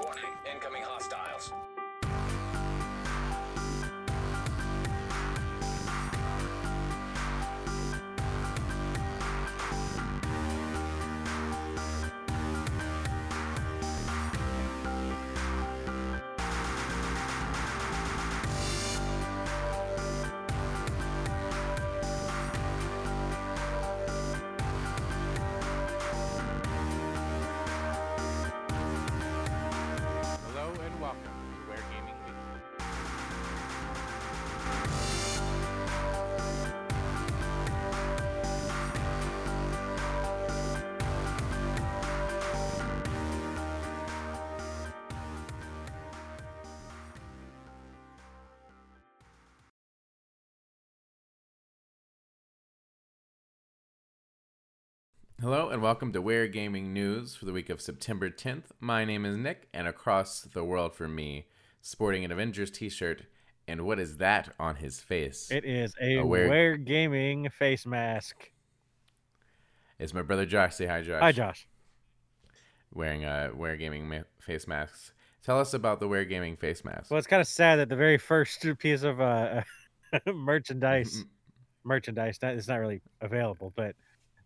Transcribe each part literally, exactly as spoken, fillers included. Warning, incoming hostiles. Hello and welcome to Where Gaming News for the week of September tenth. My name is Nick, and across the world from me, sporting an Avengers t-shirt, and what is that on his face? It is a, a Where... Where Gaming face mask. It's my brother Josh. Say hi, Josh. Hi, Josh. Wearing uh, Where Gaming ma- face masks. Tell us about the Where Gaming face mask. Well, it's kind of sad that the very first piece of uh, merchandise, merchandise, not, it's not really available, but...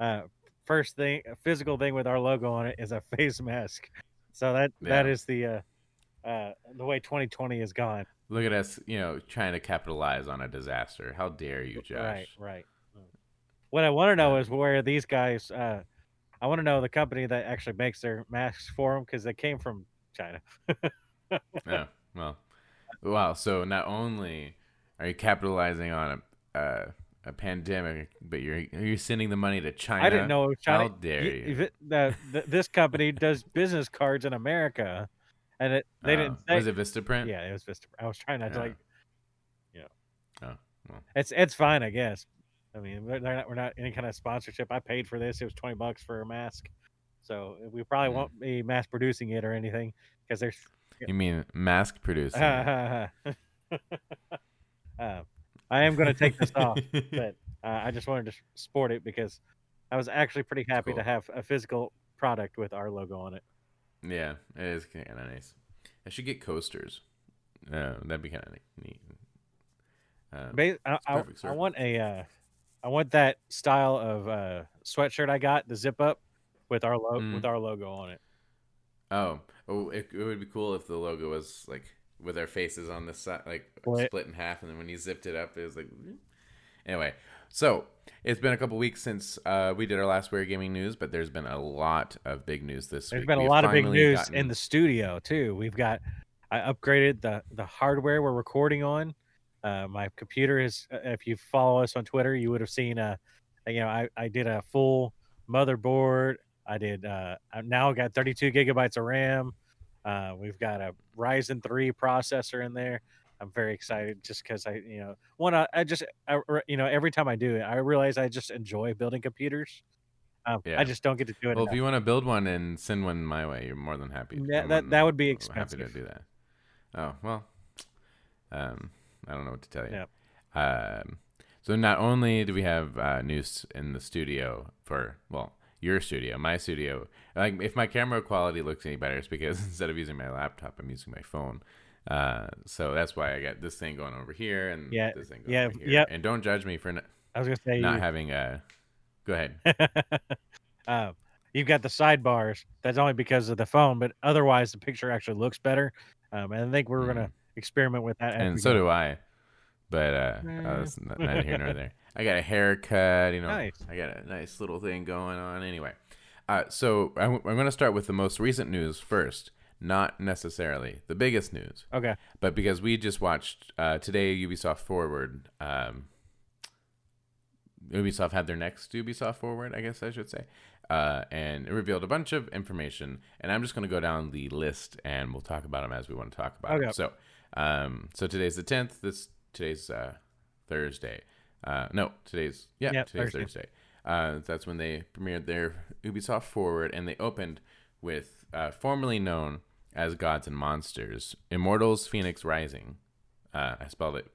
Uh, First thing, physical thing with our logo on it is a face mask. So that yeah. that is the uh, uh, the way twenty twenty is gone. Look at us, you know, trying to capitalize on a disaster. How dare you, Josh? Right, right. What I want to know yeah. is where these guys. Uh, I want to know the company that actually makes their masks for them, because they came from China. yeah. Well, wow. So not only are you capitalizing on a. Uh, A pandemic, but you're you're sending the money to China. I didn't know China. How dare you? you. The, the, this company does business cards in America, and it they uh, didn't. They, was it Vistaprint? Yeah, it was Vistaprint. I was trying not yeah. to like, you know. Oh well. It's it's fine, I guess. I mean, we're not we're not any kind of sponsorship. I paid for this. It was twenty bucks for a mask, so we probably mm. won't be mass producing it or anything because there's. You mean mask producing? Uh, uh, I am going to take this off, but uh, I just wanted to sport it because I was actually pretty happy cool. to have a physical product with our logo on it. Yeah, it is kind of nice. I should get coasters. Uh, that'd be kind of neat. Uh, Bas- I, I, I want a, uh, I want that style of uh, sweatshirt I got, the zip up with our lo- mm. with our logo on it. Oh, oh it, it would be cool if the logo was like. With our faces on the side, like split. split in half, and then when you zipped it up, it was like. Anyway, so it's been a couple weeks since uh, we did our last Where Gaming News, but there's been a lot of big news this there's week. There's been a We've lot of big news gotten... in the studio too. We've got I upgraded the the hardware we're recording on. Uh, my computer is. If you follow us on Twitter, you would have seen a. You know, I I did a full motherboard. I did. Uh, I've now got thirty-two gigabytes of RAM. Uh, we've got a Ryzen three processor in there. I'm very excited just because I, you know, one, I, I just, I, you know, every time I do it, I realize I just enjoy building computers. Um, yeah. I just don't get to do it. Well, enough. If you want to build one and send one my way, you're more than happy. Yeah, that that, that would be expensive. Happy to do that. Oh well, um, I don't know what to tell you. Yeah. Um, so not only do we have uh, news in the studio for well. Your studio, my studio. Like, if my camera quality looks any better, it's because instead of using my laptop, I'm using my phone. Uh, so that's why I got this thing going over here and yeah, this thing going yeah, over here. Yep. And don't judge me for not, I was gonna say not you... having a. Go ahead. uh, you've got the sidebars. That's only because of the phone, but otherwise the picture actually looks better. Um, and I think we're mm. gonna experiment with that. And so go. do I. But uh, oh, that's not, neither here nor there. I got a haircut, you know. Nice. I got a nice little thing going on. Anyway, uh, so I'm, I'm going to start with the most recent news first, not necessarily the biggest news. Okay. But because we just watched uh, today, Ubisoft Forward. Um, Ubisoft had their next Ubisoft Forward, I guess I should say, uh, and it revealed a bunch of information. And I'm just going to go down the list, and we'll talk about them as we want to talk about okay. them. So, um, so today's the tenth. This today's uh, Thursday. Uh, no, today's, yeah, yep, today's Thursday. Thursday. Uh, that's when they premiered their Ubisoft Forward, and they opened with, uh, formerly known as Gods and Monsters, Immortals Fenyx Rising. Uh, I spelled it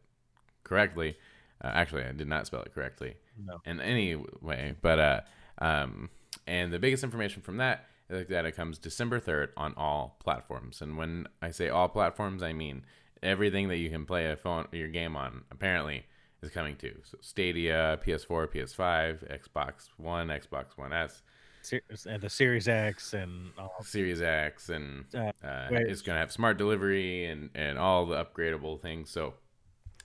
correctly. Uh, actually, I did not spell it correctly no. in any way. But uh, um, and the biggest information from that The data comes December third on all platforms. And when I say all platforms, I mean everything that you can play a phone your game on, apparently, is coming too. So Stadia, P S four, P S five, Xbox One, Xbox One S. And the Series X and all. Series X and uh, uh, it's going to have smart delivery and, and all the upgradable things. So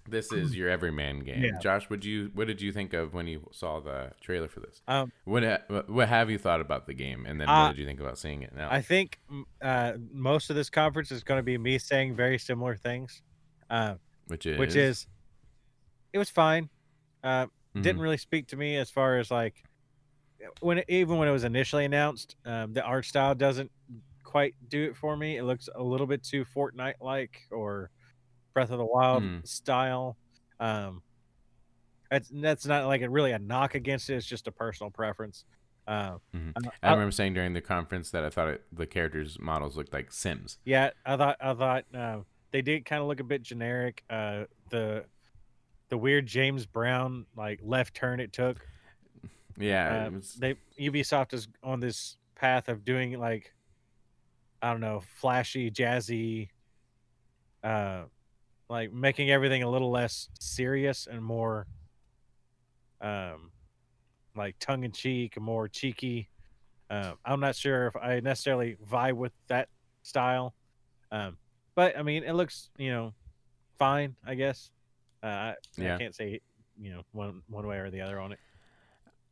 this is your everyman game. Yeah. Josh, would you what did you think of when you saw the trailer for this? Um, what what have you thought about the game, and then uh, what did you think about seeing it now? I think uh, most of this conference is going to be me saying very similar things, uh, which is which is it was fine. Uh, mm-hmm. Didn't really speak to me as far as like. When even when it was initially announced, um, the art style doesn't quite do it for me. It looks a little bit too Fortnite like or Breath of the Wild mm. style. Um, that's that's not like a, really a knock against it. It's just a personal preference. Uh, mm-hmm. I, I remember I, saying during the conference that I thought it, the characters' models looked like Sims. Yeah, I thought I thought uh, they did kind of look a bit generic. Uh, the the weird James Brown like left turn it took. Yeah, um, they Ubisoft is on this path of doing like, I don't know, flashy, jazzy, uh, like making everything a little less serious and more, um, like tongue in cheek, more cheeky. Um, I'm not sure if I necessarily vibe with that style, um, but I mean, it looks, you know, fine, I guess. Uh, I, yeah. I can't say, you know, one one way or the other on it.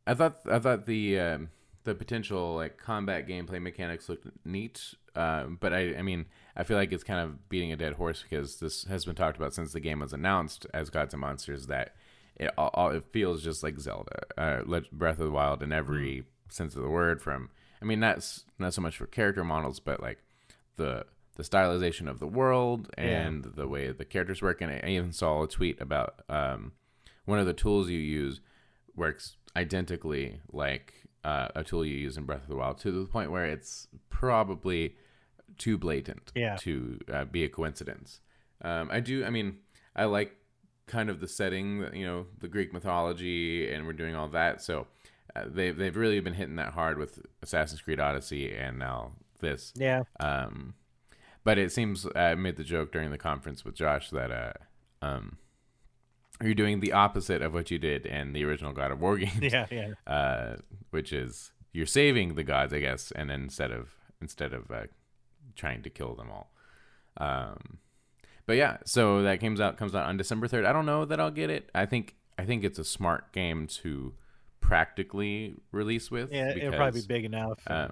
I thought I thought the um, the potential like combat gameplay mechanics looked neat, uh, but I I mean I feel like it's kind of beating a dead horse because this has been talked about since the game was announced as Gods and Monsters that it all it feels just like Zelda, uh, Breath of the Wild in every mm-hmm. sense of the word. From I mean not not so much for character models, but like the the stylization of the world and yeah. the way the characters work. And I even saw a tweet about um, one of the tools you use works identically like uh, a tool you use in Breath of the Wild, to the point where it's probably too blatant yeah. to uh, be a coincidence. Um, I do, I mean, I like kind of the setting, you know, the Greek mythology, and we're doing all that. So uh, they've, they've really been hitting that hard with Assassin's Creed Odyssey and now this. Yeah. Um, but it seems, I made the joke during the conference with Josh that, uh, um, you're doing the opposite of what you did in the original God of War games. Yeah, yeah. Uh, which is you're saving the gods, I guess, and instead of instead of uh, trying to kill them all. Um, but yeah, so that comes out comes out on December third. I don't know that I'll get it. I think I think it's a smart game to practically release with. Yeah, because, it'll probably be big enough. Uh,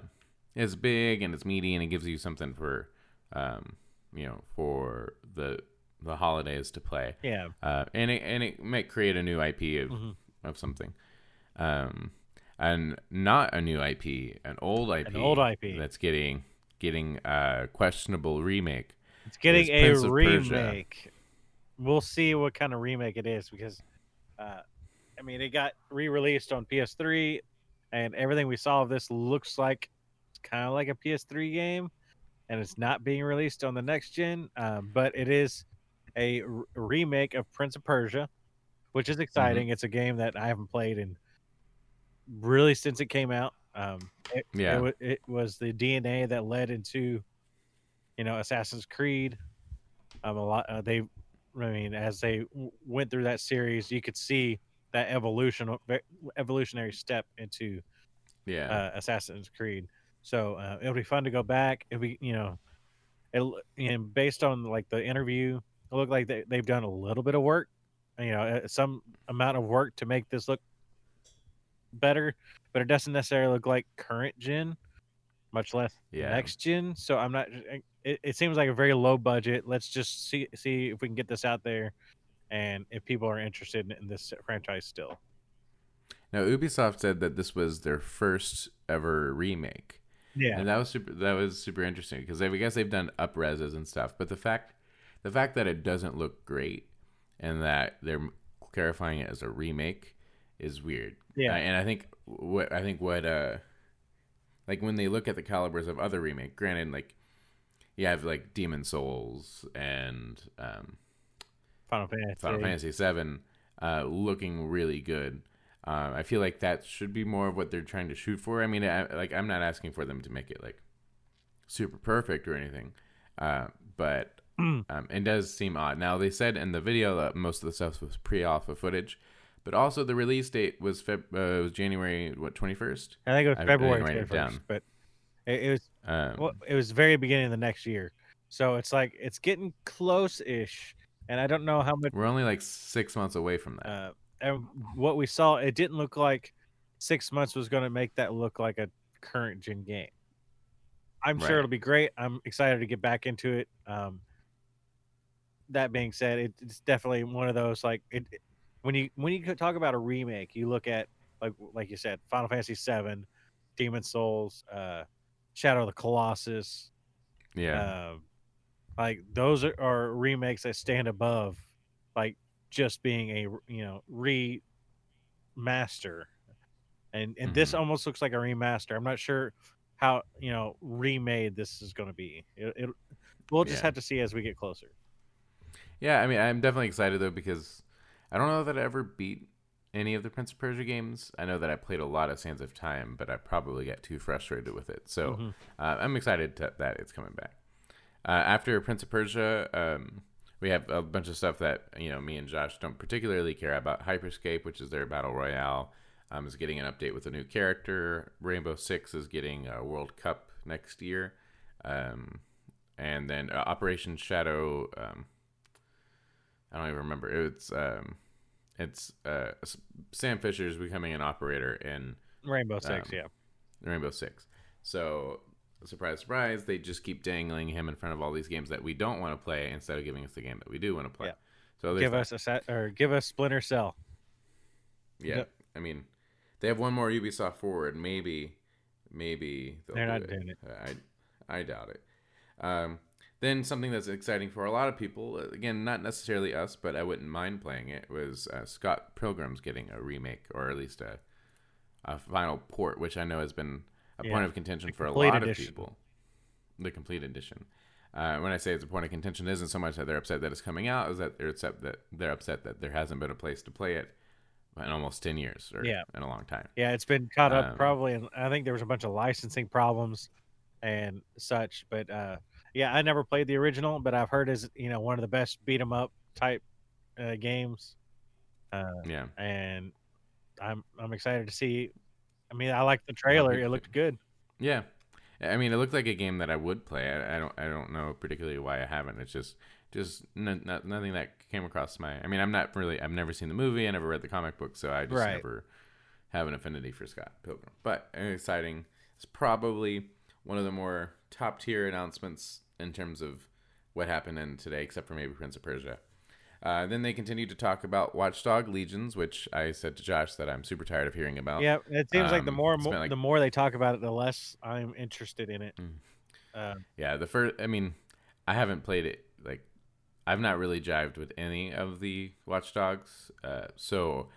it's big and it's meaty, and it gives you something for, um, you know, for the. the holidays to play. Yeah. Uh, and it, and it might create a new I P of, mm-hmm. of something. Um, and not a new I P, an old I P. An old I P. That's getting, getting a questionable remake. It's getting a remake. We'll see what kind of remake it is because, uh, I mean, it got re-released on P S three, and everything we saw of this looks like kind of like a P S three game, and it's not being released on the next gen, um, but it is a r- remake of Prince of Persia, which is exciting. Mm-hmm. It's a game that I haven't played in really since it came out. Um, it, yeah. it, it was the D N A that led into, you know, Assassin's Creed. Um, a lot. Uh, they, I mean, as they w- went through that series, you could see that evolution, evolutionary step into, yeah, uh, Assassin's Creed. So uh, it'll be fun to go back. It'll be, you know, it and based on like the interview. It looked like they, they've done a little bit of work, you know, some amount of work to make this look better, but it doesn't necessarily look like current gen, much less yeah. next gen. So I'm not, it, it seems like a very low budget. Let's just see, see if we can get this out there and if people are interested in, in this franchise still. Now, Ubisoft said that this was their first ever remake. Yeah. And that was super, that was super interesting because I guess they've done up-reses and stuff, but the fact The fact that it doesn't look great and that they're clarifying it as a remake is weird. Yeah, uh, and I think what I think what uh, like when they look at the calibers of other remake, granted, like you have like Demon Souls and um, Final Fantasy Final Fantasy seven uh, looking really good. Uh, I feel like that should be more of what they're trying to shoot for. I mean, I, like I'm not asking for them to make it like super perfect or anything, uh, but mm. um, it does seem odd. Now, they said in the video that most of the stuff was pre-alpha footage, but also the release date was Feb- uh, it was January what twenty-first. I think it was February I, I didn't write it down. twenty-first, but it, it was um, well, it was very beginning of the next year, so it's like it's getting close-ish, and I don't know how much we're only like six months away from that. Uh, And what we saw, it didn't look like six months was going to make that look like a current gen game. I'm right. sure it'll be great. I'm excited to get back into it. Um, that being said, it, it's definitely one of those like it, it, when you when you talk about a remake, you look at like like you said, Final Fantasy seven, Demon's Souls, uh, Shadow of the Colossus. Yeah, uh, like those are, are remakes that stand above like. just being a you know remaster, and and mm-hmm. this almost looks like a remaster. I'm not sure how you know remade this is going to be. It, it we'll just yeah. have to see as we get closer. Yeah, I mean, I'm definitely excited though because I don't know that I ever beat any of the Prince of Persia games. I know that I played a lot of Sands of Time, but I probably got too frustrated with it. So mm-hmm. uh, I'm excited to, that it's coming back uh, after Prince of Persia. Um, We have a bunch of stuff that, you know, me and Josh don't particularly care about. Hyperscape, which is their battle royale, um, is getting an update with a new character. Rainbow Six is getting a World Cup next year. Um, and then uh, Operation Shadow, um, I don't even remember. It's um, it's uh, Sam Fisher's becoming an operator in Rainbow Six, um, yeah. Rainbow Six. So... surprise, surprise, they just keep dangling him in front of all these games that we don't want to play instead of giving us the game that we do want to play. Yeah. So give us a set, or give us Splinter Cell. Yeah. Yep. I mean, they have one more Ubisoft Forward. Maybe, maybe. They're not doing it. I, I doubt it. Um, then something that's exciting for a lot of people, again, not necessarily us, but I wouldn't mind playing it, was uh, Scott Pilgrim's getting a remake, or at least a, a final port, which I know has been... A yeah, point of contention for a lot edition. of people. The complete edition. Uh, when I say it's a point of contention, it isn't so much that they're upset that it's coming out, is that they're upset that they're upset that there hasn't been a place to play it in almost ten years, or yeah. in a long time. Yeah, it's been caught up um, probably, and I think there was a bunch of licensing problems and such. But uh, yeah, I never played the original, but I've heard is you know one of the best beat 'em up type uh, games. Uh, yeah, and I'm I'm excited to see. I mean, I liked the trailer. It looked good. Yeah, I mean, it looked like a game that I would play. I, I don't, I don't know particularly why I haven't. It's just, just n- n- nothing that came across my. I mean, I'm not really. I've never seen the movie. I never read the comic book, so I just right. never have an affinity for Scott Pilgrim. But exciting. It's probably one of the more top tier announcements in terms of what happened in today, except for maybe Prince of Persia. Uh, then they continue to talk about Watch Dogs Legion, which I said to Josh that I'm super tired of hearing about. Yeah, it seems um, like the more mo- like... the more they talk about it, the less I'm interested in it. Mm. Uh, yeah, the first. I mean, I haven't played it. Like, I've not really jived with any of the Watch Dogs, uh, so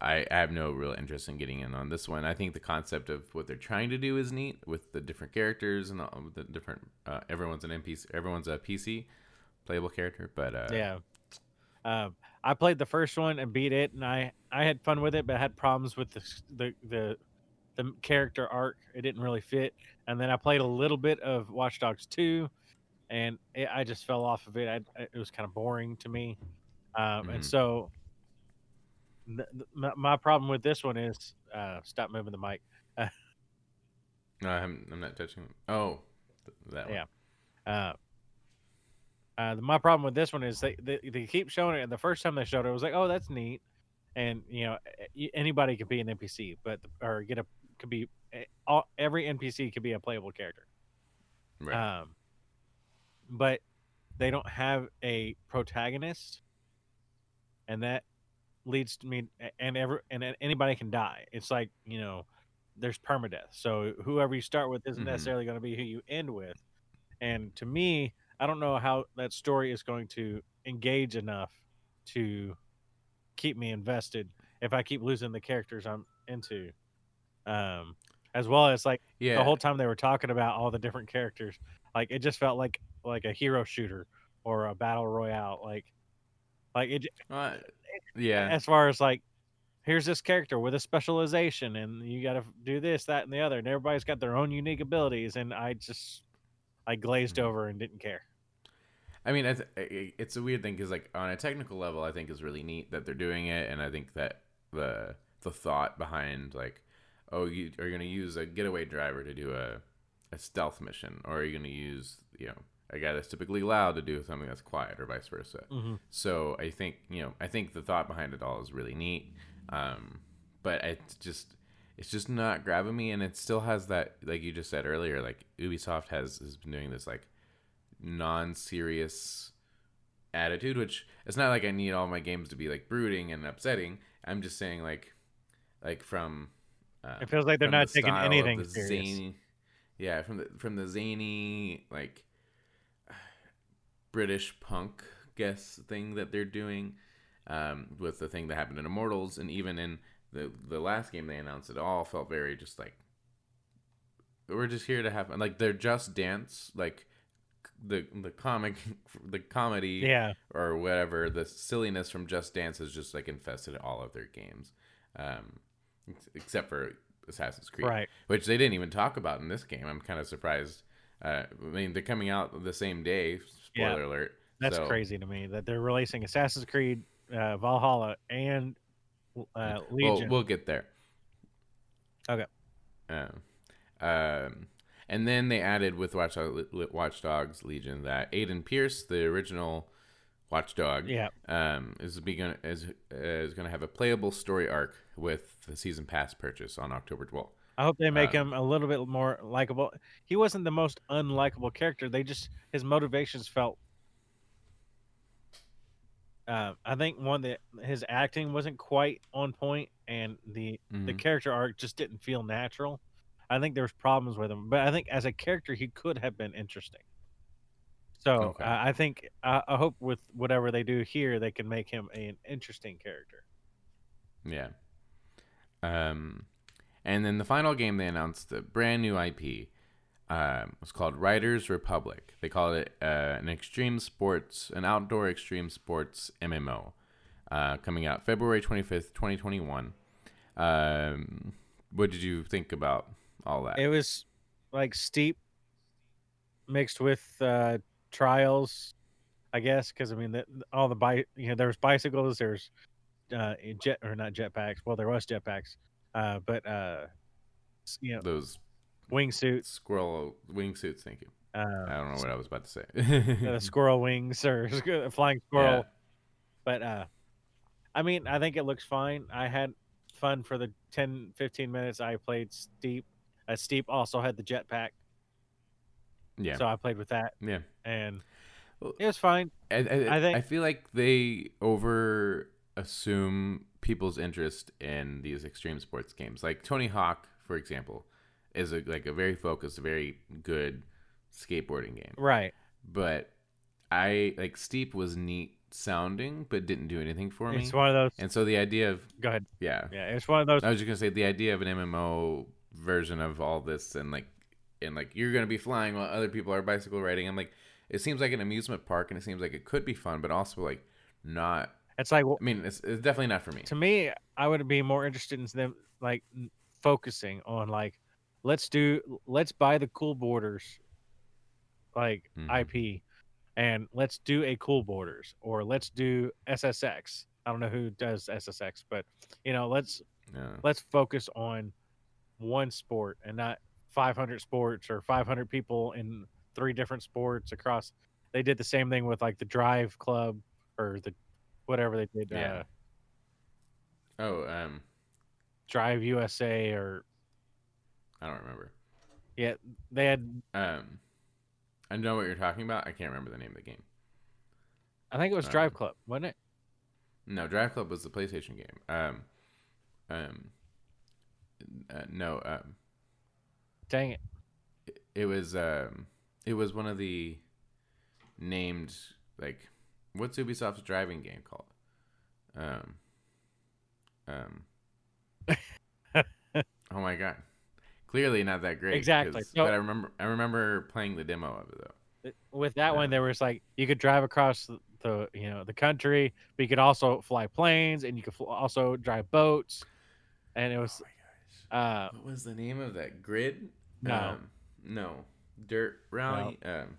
I, I have no real interest in getting in on this one. I think the concept of what they're trying to do is neat with the different characters and the, the different. Uh, everyone's an N P C. Everyone's a P C playable character, but uh, yeah. Uh, I played the first one and beat it, and I, I had fun with it, but I had problems with the, the the the character arc. It didn't really fit. And then I played a little bit of Watch Dogs two, and it, I just fell off of it. I, it was kind of boring to me. Um, mm-hmm. And so th- th- my problem with this one is uh, stop moving the mic. Uh, no, I'm, I'm not touching it. Oh, that one. Yeah. Uh, Uh, my problem with this one is they, they they keep showing it, and the first time they showed it, it was like, oh, that's neat, and you know anybody could be an N P C, but or get a could be all, every N P C could be a playable character, right? Um, but they don't have a protagonist, and that leads to me and every and anybody can die. It's like you know there's permadeath, so whoever you start with isn't mm-hmm. necessarily going to be who you end with, and to me. I don't know how that story is going to engage enough to keep me invested if I keep losing the characters I'm into. Um, as well as like yeah. the whole time they were talking about all the different characters, like it just felt like, like a hero shooter or a battle royale. Like, like it, uh, yeah. As far as like here's this character with a specialization, and you got to do this, that, and the other. And everybody's got their own unique abilities. And I just, I glazed over and didn't care. I mean, I th- it's a weird thing because, like, on a technical level, I think it's really neat that they're doing it. And I think that the the thought behind, like, oh, you are going to use a getaway driver to do a, a stealth mission, or are you going to use, you know, a guy that's typically loud to do something that's quiet, or vice versa. Mm-hmm. So I think, you know, I think the thought behind it all is really neat. Um, but it's just, it's just not grabbing me. And it still has that, like you just said earlier, like Ubisoft has, has been doing this, like, non-serious attitude, which it's not like I need all my games to be, like, brooding and upsetting. I'm just saying, like, like from, uh, it feels like they're not the taking anything serious. Zany, yeah. From the, from the zany, like, British punk guess thing that they're doing um, with the thing that happened in Immortals, and even in the the last game they announced, it all felt very just like, we're just here to have, like, they're Just Dance, like the the comic the comedy yeah. or whatever, the silliness from Just Dance has just, like, infested all of their games, um, except for Assassin's Creed, right, which they didn't even talk about in this game. I'm kind of surprised. Uh, I mean, they're coming out the same day. Spoiler yeah. alert. That's so crazy to me that they're releasing Assassin's Creed, uh, Valhalla, and uh, Legion. We'll, we'll get there. Okay. Um, um, and then they added with Watch, Watch Dogs Legion that Aiden Pierce, the original Watchdog, yeah. um, is going is, uh, is going to have a playable story arc with the season pass purchase on October twelfth. I hope they make um, him a little bit more likable. He wasn't the most unlikable character. They just, his motivations felt. Uh, I think one that his acting wasn't quite on point, and the mm-hmm. the character arc just didn't feel natural. I think there was problems with him, but I think as a character he could have been interesting. So okay. uh, I think uh, I hope with whatever they do here, they can make him a, an interesting character. Yeah. Um. And then the final game they announced, the brand new I P, um, was called Riders Republic. They called it uh, an extreme sports, an outdoor extreme sports M M O, uh, coming out February twenty-fifth, twenty twenty-one. Um, what did you think about all that? It was like Steep mixed with uh, Trials, I guess, because I mean, the, all the bi- you know, there was bicycles, there's uh, jet or not jetpacks. Well, there was jetpacks. Uh, but, uh, you know, those wingsuits, squirrel wingsuits. Thank you. Uh, I don't know what I was about to say. The squirrel wings or flying squirrel. Yeah. But, uh, I mean, I think it looks fine. I had fun for the ten, fifteen minutes I played Steep. Uh, Steep also had the jetpack. Yeah. So I played with that. Yeah. And well, it was fine. I, I, I think I feel like they over assume people's interest in these extreme sports games. Like Tony Hawk, for example, is a, like a very focused, very good skateboarding game. Right. But I like Steep was neat sounding, but didn't do anything for me. It's one of those. And so the idea of go ahead. Yeah. Yeah. It's one of those. I was just gonna say the idea of an M M O version of all this, and like, and like you're gonna be flying while other people are bicycle riding. I'm like, it seems like an amusement park, and it seems like it could be fun, but also like not. It's like, I mean, it's, it's definitely not for me. To me, I would be more interested in them like focusing on like, let's do, let's buy the Cool Borders, like mm-hmm. I P, and let's do a Cool Borders, or let's do S S X. I don't know who does S S X, but you know, let's yeah. let's focus on one sport and not five hundred sports or five hundred people in three different sports across. They did the same thing with like the Drive Club or the. Whatever they did. Yeah. Uh, oh, um, Drive U S A or I don't remember. Yeah, they had. Um, I know what you're talking about. I can't remember the name of the game. I think it was um, Drive Club, wasn't it? No, Drive Club was the PlayStation game. Um, um, uh, no. Um, Dang it! It, it was um, it was one of the named like. What's Ubisoft's driving game called? Um, um, oh my god! Clearly not that great. Exactly. So, but I remember, I remember playing the demo of it though. With that um, one, there was like you could drive across the you know the country, but you could also fly planes and you could fl- also drive boats. And it was, oh uh, what was the name of that grid? No, um, no, dirt rally. No. Um,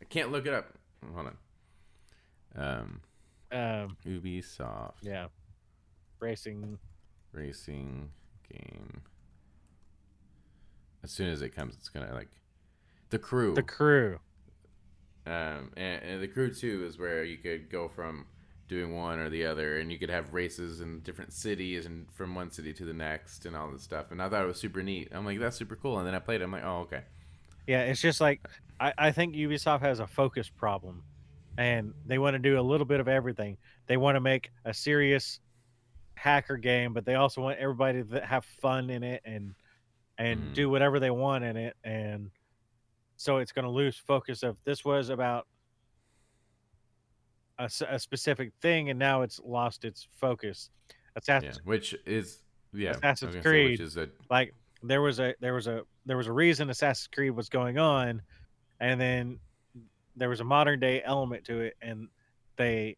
I can't look it up. Hold on. Um, um, Ubisoft. Yeah, racing. Racing game. As soon as it comes, it's gonna like the crew. The crew. Um, and, and the crew two is where you could go from doing one or the other, and you could have races in different cities and from one city to the next and all this stuff. And I thought it was super neat. I'm like, that's super cool. And then I played it. I'm like, oh, okay. Yeah, it's just like I, I think Ubisoft has a focus problem, and they want to do a little bit of everything. They want to make a serious hacker game, but they also want everybody to have fun in it and and mm. do whatever they want in it. And so it's going to lose focus of this was about a, a specific thing, and now it's lost its focus. Assassin's yeah, which is yeah, Assassin's Creed. Say, which is a... Like there was a there was a there was a reason Assassin's Creed was going on, and then there was a modern day element to it, and they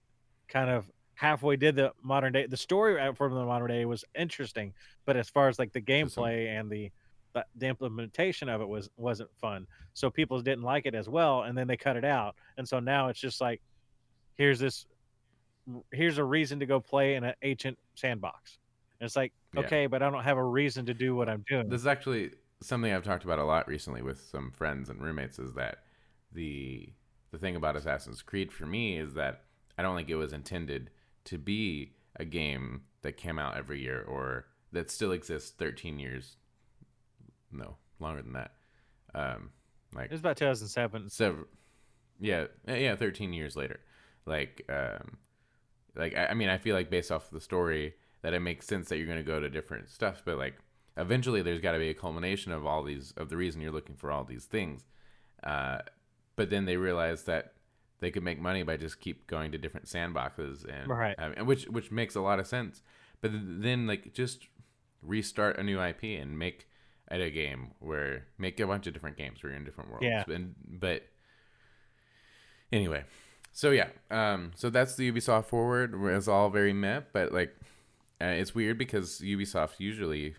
kind of halfway did the modern day. The story from the modern day was interesting, but as far as like the gameplay and the the, the implementation of it was wasn't fun. So people didn't like it as well, and then they cut it out. And so now it's just like, here's this, here's a reason to go play in an ancient sandbox. And it's like, yeah. okay, but I don't have a reason to do what I'm doing. This is actually something I've talked about a lot recently with some friends and roommates. Is that the the thing about Assassin's Creed for me is that I don't think it was intended to be a game that came out every year or that still exists thirteen years. No, longer than that. Um, like it was about two thousand seven. Several, yeah, yeah, thirteen years later. Like, um, like I, I mean, I feel like based off of the story that it makes sense that you're going to go to different stuff. But like eventually there's got to be a culmination of all these, of the reason you're looking for all these things. Uh, but then they realize that they could make money by just keep going to different sandboxes, and right. um, and which which makes a lot of sense. But then like just restart a new I P and make at a game where make a bunch of different games where you're in different worlds. Yeah. And but anyway, so yeah, um, so that's the Ubisoft Forward. It's all very meh, but like uh, it's weird because Ubisoft usually,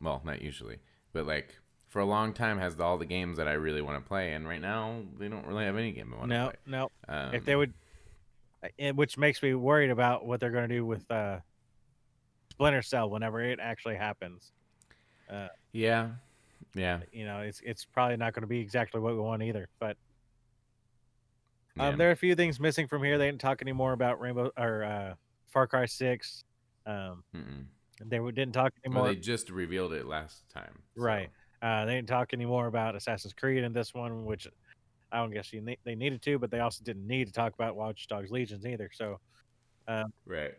well, not usually, but like. For a long time, has the, all the games that I really want to play, and right now they don't really have any game I want no, to play. No, no. Um, if they would, which makes me worried about what they're going to do with uh, Splinter Cell whenever it actually happens. Uh, yeah, yeah. You know, it's it's probably not going to be exactly what we want either. But um, yeah. There are a few things missing from here. They didn't talk anymore about Rainbow or uh, Far Cry six. Um, they didn't talk anymore. Well, they just revealed it last time, so. Right? Uh, they didn't talk anymore about Assassin's Creed in this one, which I don't guess you ne- they needed to, but they also didn't need to talk about Watch Dogs Legion either. So, um, right,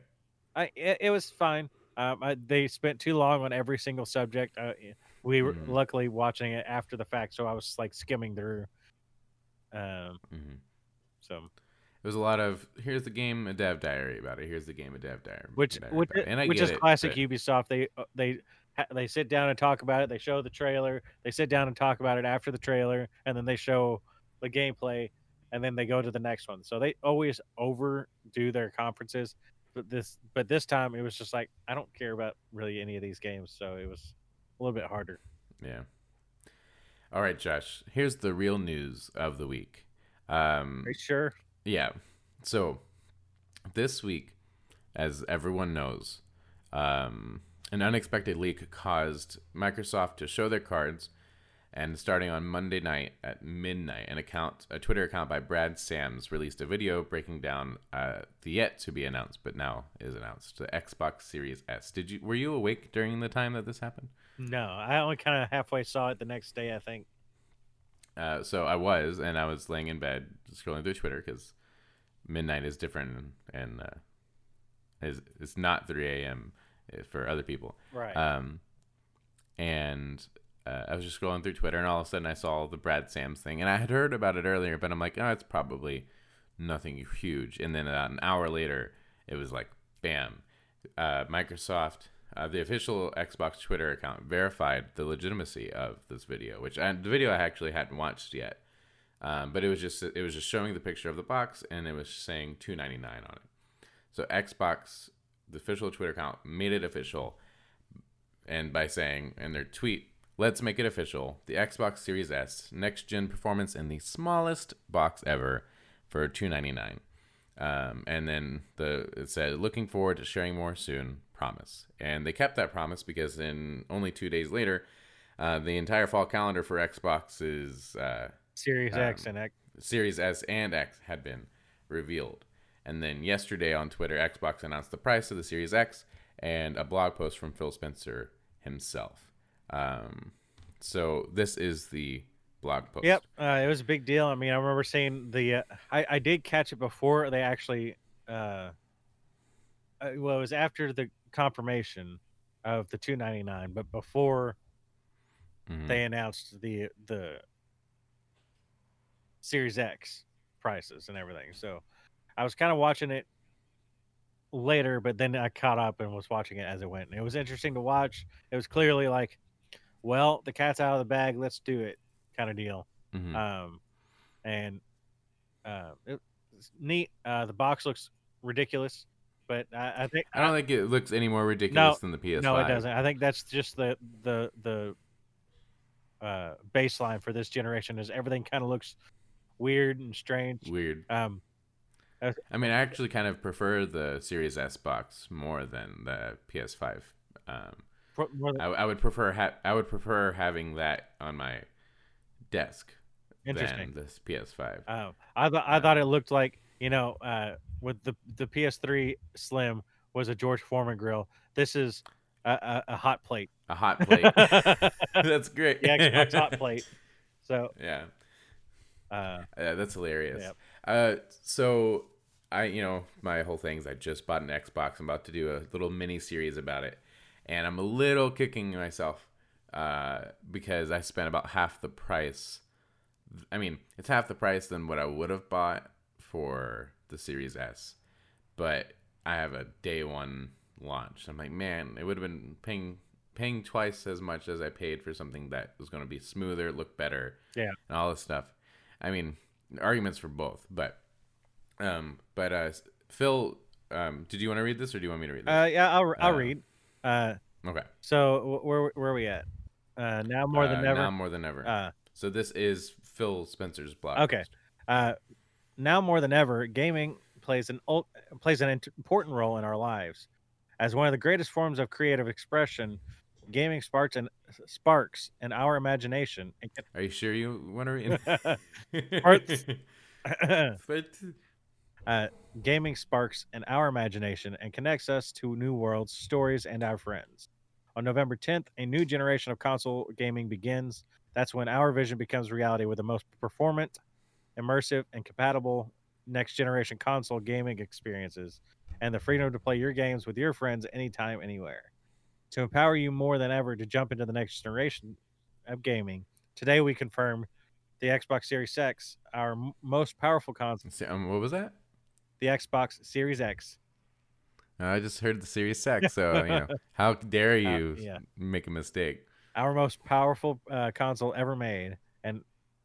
I it, it was fine. Um, I, they spent too long on every single subject. Uh, we were mm-hmm. luckily watching it after the fact, so I was like skimming through. Um, mm-hmm. So it was a lot of here's the game, a dev diary about it. Here's the game, a dev diary, which diary which, and I which is it, classic but... Ubisoft. They uh, they. They sit down and talk about it. They show the trailer. They sit down and talk about it after the trailer, and then they show the gameplay, and then they go to the next one. So they always overdo their conferences. But this, but this time it was just like, I don't care about really any of these games. So it was a little bit harder. Yeah. All right, Josh. Here's the real news of the week. Um, Are you sure? Yeah. So this week, as everyone knows, um, an unexpected leak caused Microsoft to show their cards, and starting on Monday night at midnight, an account, a Twitter account by Brad Sams released a video breaking down uh, the yet to be announced, but now is announced, the Xbox Series S. Did you were you awake during the time that this happened? No, I only kind of halfway saw it the next day, I think. Uh, so I was, and I was laying in bed scrolling through Twitter because midnight is different, and uh, is it's not three a.m. for other people. Right. Um, and uh, I was just scrolling through Twitter, and all of a sudden I saw the Brad Sams thing, and I had heard about it earlier, but I'm like, oh, it's probably nothing huge. And then about an hour later, it was like, bam, uh, Microsoft, uh, the official Xbox Twitter account verified the legitimacy of this video, which I, the video I actually hadn't watched yet. Um, but it was just it was just showing the picture of the box, and it was saying two ninety-nine on it. So Xbox, the official Twitter account, made it official, and by saying in their tweet, "Let's make it official. The Xbox Series S next gen performance in the smallest box ever for two ninety-nine." Um, and then the it said, "Looking forward to sharing more soon. Promise." And they kept that promise, because in only two days later, uh, the entire fall calendar for Xbox is. Uh, Series um, X and X. Series S and X had been revealed. And then yesterday on Twitter, Xbox announced the price of the Series X and a blog post from Phil Spencer himself. Um, so this is the blog post. Yep, uh, it was a big deal. I mean, I remember seeing the... Uh, I, I did catch it before they actually... Uh, uh, well, it was after the confirmation of the two ninety-nine, but before mm-hmm. they announced the the... Series X prices and everything. So I was kind of watching it later, but then I caught up and was watching it as it went. And it was interesting to watch. It was clearly like, well, the cat's out of the bag, let's do it kind of deal. Mm-hmm. Um, and uh, it's neat. Uh, the box looks ridiculous, but I, I think I don't I, think it looks any more ridiculous no, than the P S five. No, it doesn't. I think that's just the the the uh, baseline for this generation is everything kind of looks weird and strange. Weird. Um, I mean, I actually kind of prefer the Series S box more than the P S five. Um, than- I, I would prefer ha- I would prefer having that on my desk than this P S five. Oh, I thought I um, thought it looked like, you know, uh, with the the P S three Slim was a George Foreman grill. This is a, a, a hot plate. A hot plate. That's great. Yeah, Xbox hot plate. So yeah. Uh, uh, that's hilarious. Yep. Uh, so I, you know, my whole thing is I just bought an Xbox. I'm about to do a little mini series about it, and I'm a little kicking myself uh, because I spent about half the price. I mean, it's half the price than what I would have bought for the Series S, but I have a day one launch. I'm like, man, it would have been paying paying twice as much as I paid for something that was going to be smoother, look better, yeah, and all this stuff. I mean, arguments for both, but um, but uh, Phil, um, did you want to read this, or do you want me to read this? Uh, yeah, I'll I'll uh, read. Uh, okay. So where where are we at? Uh, now more than uh, ever. Now more than ever. Uh, so this is Phil Spencer's blog. Okay. Uh, now more than ever, gaming plays an plays an important role in our lives. As one of the greatest forms of creative expression, gaming sparks and sparks in our imagination. Are you sure you want to read? Sparks. uh, gaming sparks in our imagination and connects us to new worlds, stories, and our friends. On November tenth, a new generation of console gaming begins. That's when our vision becomes reality with the most performant, immersive, and compatible next-generation console gaming experiences, and the freedom to play your games with your friends anytime, anywhere. To empower you more than ever to jump into the next generation of gaming, today we confirm the Xbox Series X, our m- most powerful console. Um, what was that? The Xbox Series X. Uh, I just heard the Series X, so you know, how dare you uh, yeah. make a mistake? Our most powerful uh, console ever made, and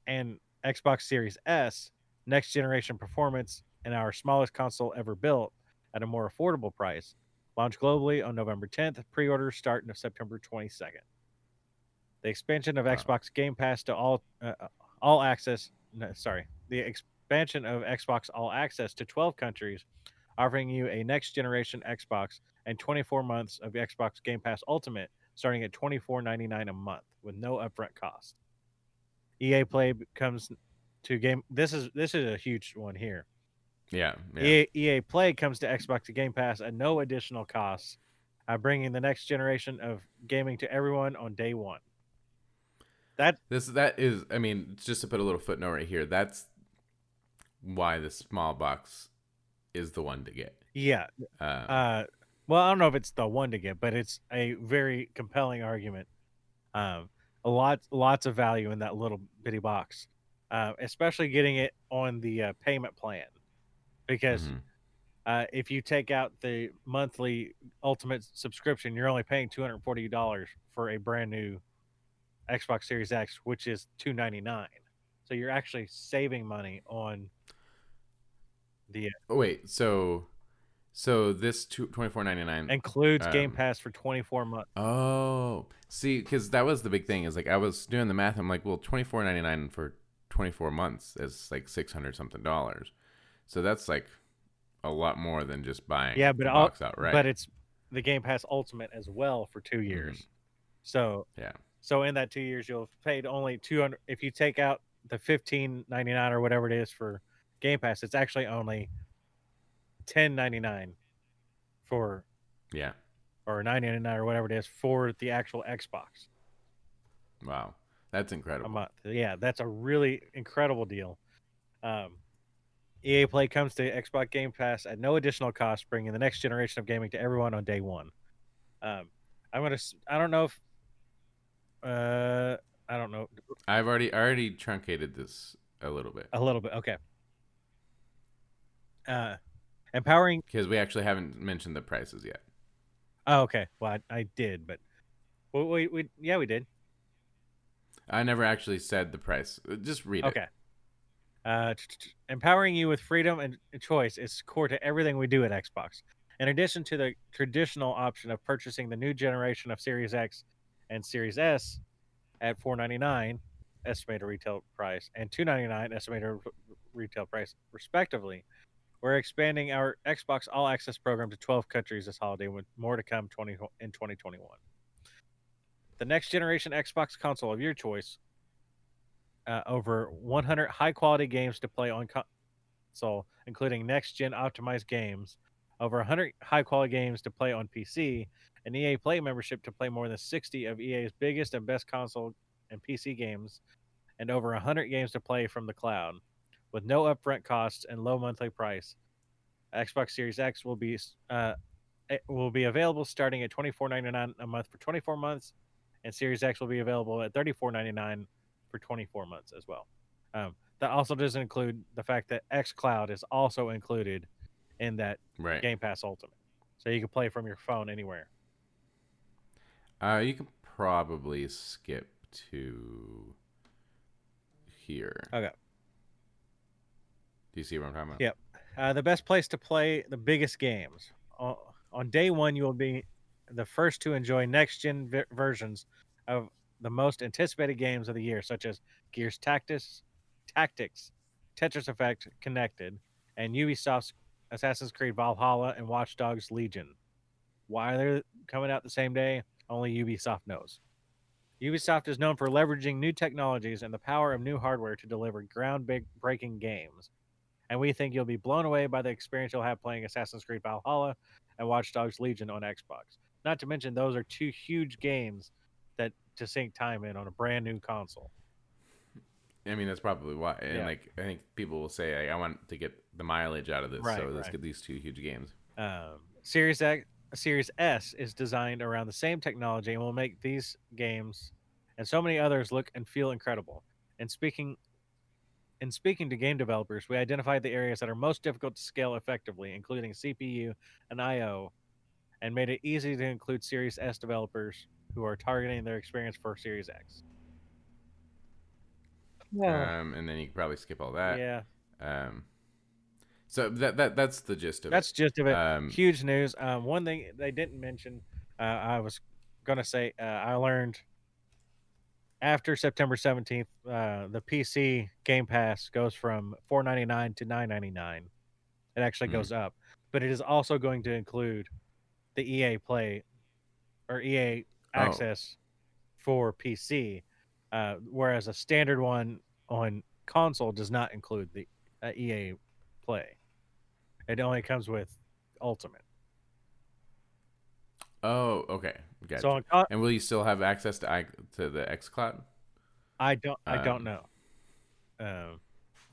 and Xbox Series S, next generation performance, and our smallest console ever built at a more affordable price. Launch globally on November tenth. Pre-orders start on September twenty-second. The expansion of wow. Xbox Game Pass to all uh, all access. No, sorry, the expansion of Xbox All Access to twelve countries, offering you a next-generation Xbox and twenty-four months of Xbox Game Pass Ultimate, starting at twenty-four ninety-nine a month with no upfront cost. E A Play comes to game. This is this is a huge one here. Yeah, yeah. E A Play comes to Xbox Game Pass at no additional costs, uh, bringing the next generation of gaming to everyone on day one. That this that is, I mean, just to put a little footnote right here, that's why the small box is the one to get. Yeah. Uh, uh, well, I don't know if it's the one to get, but it's a very compelling argument. Um, a lot, lots of value in that little bitty box, uh, especially getting it on the uh, payment plan. Because mm-hmm. uh, if you take out the monthly Ultimate subscription, you're only paying two hundred forty dollars for a brand new Xbox Series X, which is two ninety-nine. So you're actually saving money on the. Oh, wait, so so this twenty-four ninety-nine includes um, Game Pass for twenty-four months. Oh, see, because that was the big thing. Is like I was doing the math. I'm like, well, twenty-four ninety-nine for twenty-four months is like six hundred something dollars. So that's like a lot more than just buying. Yeah, but the box outright. But it's the Game Pass Ultimate as well for two years. Mm-hmm. So yeah. So in that two years, you'll have paid only two hundred dollars. If you take out the fifteen ninety-nine or whatever it is for Game Pass, it's actually only ten ninety-nine for, yeah, or nine ninety-nine or whatever it is for the actual Xbox. Wow, that's incredible. A month. Yeah, that's a really incredible deal. Um, E A Play comes to Xbox Game Pass at no additional cost, bringing the next generation of gaming to everyone on day one. Um, I'm gonna. I don't know if. Uh, I don't know. I've already already truncated this a little bit. A little bit, okay. Uh, empowering, because we actually haven't mentioned the prices yet. Oh, okay. Well, I, I did, but well, we we yeah we did. I never actually said the price. Just read okay. it. Okay. Uh, t- t- empowering you with freedom and choice is core to everything we do at Xbox. In addition to the traditional option of purchasing the new generation of Series X and Series S at four ninety-nine estimated retail price and two ninety-nine estimated retail price respectively, we're expanding our Xbox All Access program to twelve countries this holiday, with more to come in twenty twenty-one. The next generation Xbox console of your choice, uh, over one hundred high quality games to play on console, including next gen optimized games, over one hundred high quality games to play on P C, an E A Play membership to play more than sixty of E A's biggest and best console and P C games, and over one hundred games to play from the cloud. With no upfront costs and low monthly price, Xbox Series X will be uh, will be available starting at twenty-four ninety-nine a month for twenty-four months, and Series X will be available at thirty-four ninety-nine for twenty-four months as well. Um, that also doesn't include the fact that X Cloud is also included in that right. Game Pass Ultimate, so you can play from your phone anywhere. Uh, you can probably skip to here. Okay. Do you see what I'm talking about? Yep. Uh, the best place to play the biggest games. Uh, on day one, you will be the first to enjoy next-gen vi- versions of the most anticipated games of the year, such as Gears Tactics, Tactics, Tetris Effect Connected, and Ubisoft's Assassin's Creed Valhalla and Watch Dogs Legion. Why they're coming out the same day, only Ubisoft knows. Ubisoft is known for leveraging new technologies and the power of new hardware to deliver groundbreaking games. And we think you'll be blown away by the experience you'll have playing Assassin's Creed Valhalla and Watch Dogs Legion on Xbox. Not to mention, those are two huge games that to sink time in on a brand new console. I mean, that's probably why. And yeah. like, I think people will say, like, I want to get the mileage out of this, right, so let's right. get these two huge games. Um, Series X, Series S is designed around the same technology and will make these games and so many others look and feel incredible. And speaking in speaking to game developers, we identified the areas that are most difficult to scale effectively, including C P U and I O, and made it easy to include Series S developers who are targeting their experience for Series X. Yeah. Um, and then you can probably skip all that. Yeah. Um, so that that that's the gist of that's it. That's gist of it. Um, Huge news. Um, one thing they didn't mention, uh, I was gonna say, uh, I learned after September seventeenth, uh, the P C Game Pass goes from four ninety-nine to nine ninety-nine. It actually mm-hmm. goes up, but it is also going to include the E A Play or E A Access oh. for P C, uh, whereas a standard one on console does not include the uh, E A Play. It only comes with Ultimate. Oh, okay. Gotcha. So on, and will you still have access to I, to the X Cloud? I don't. I um, don't know. Um,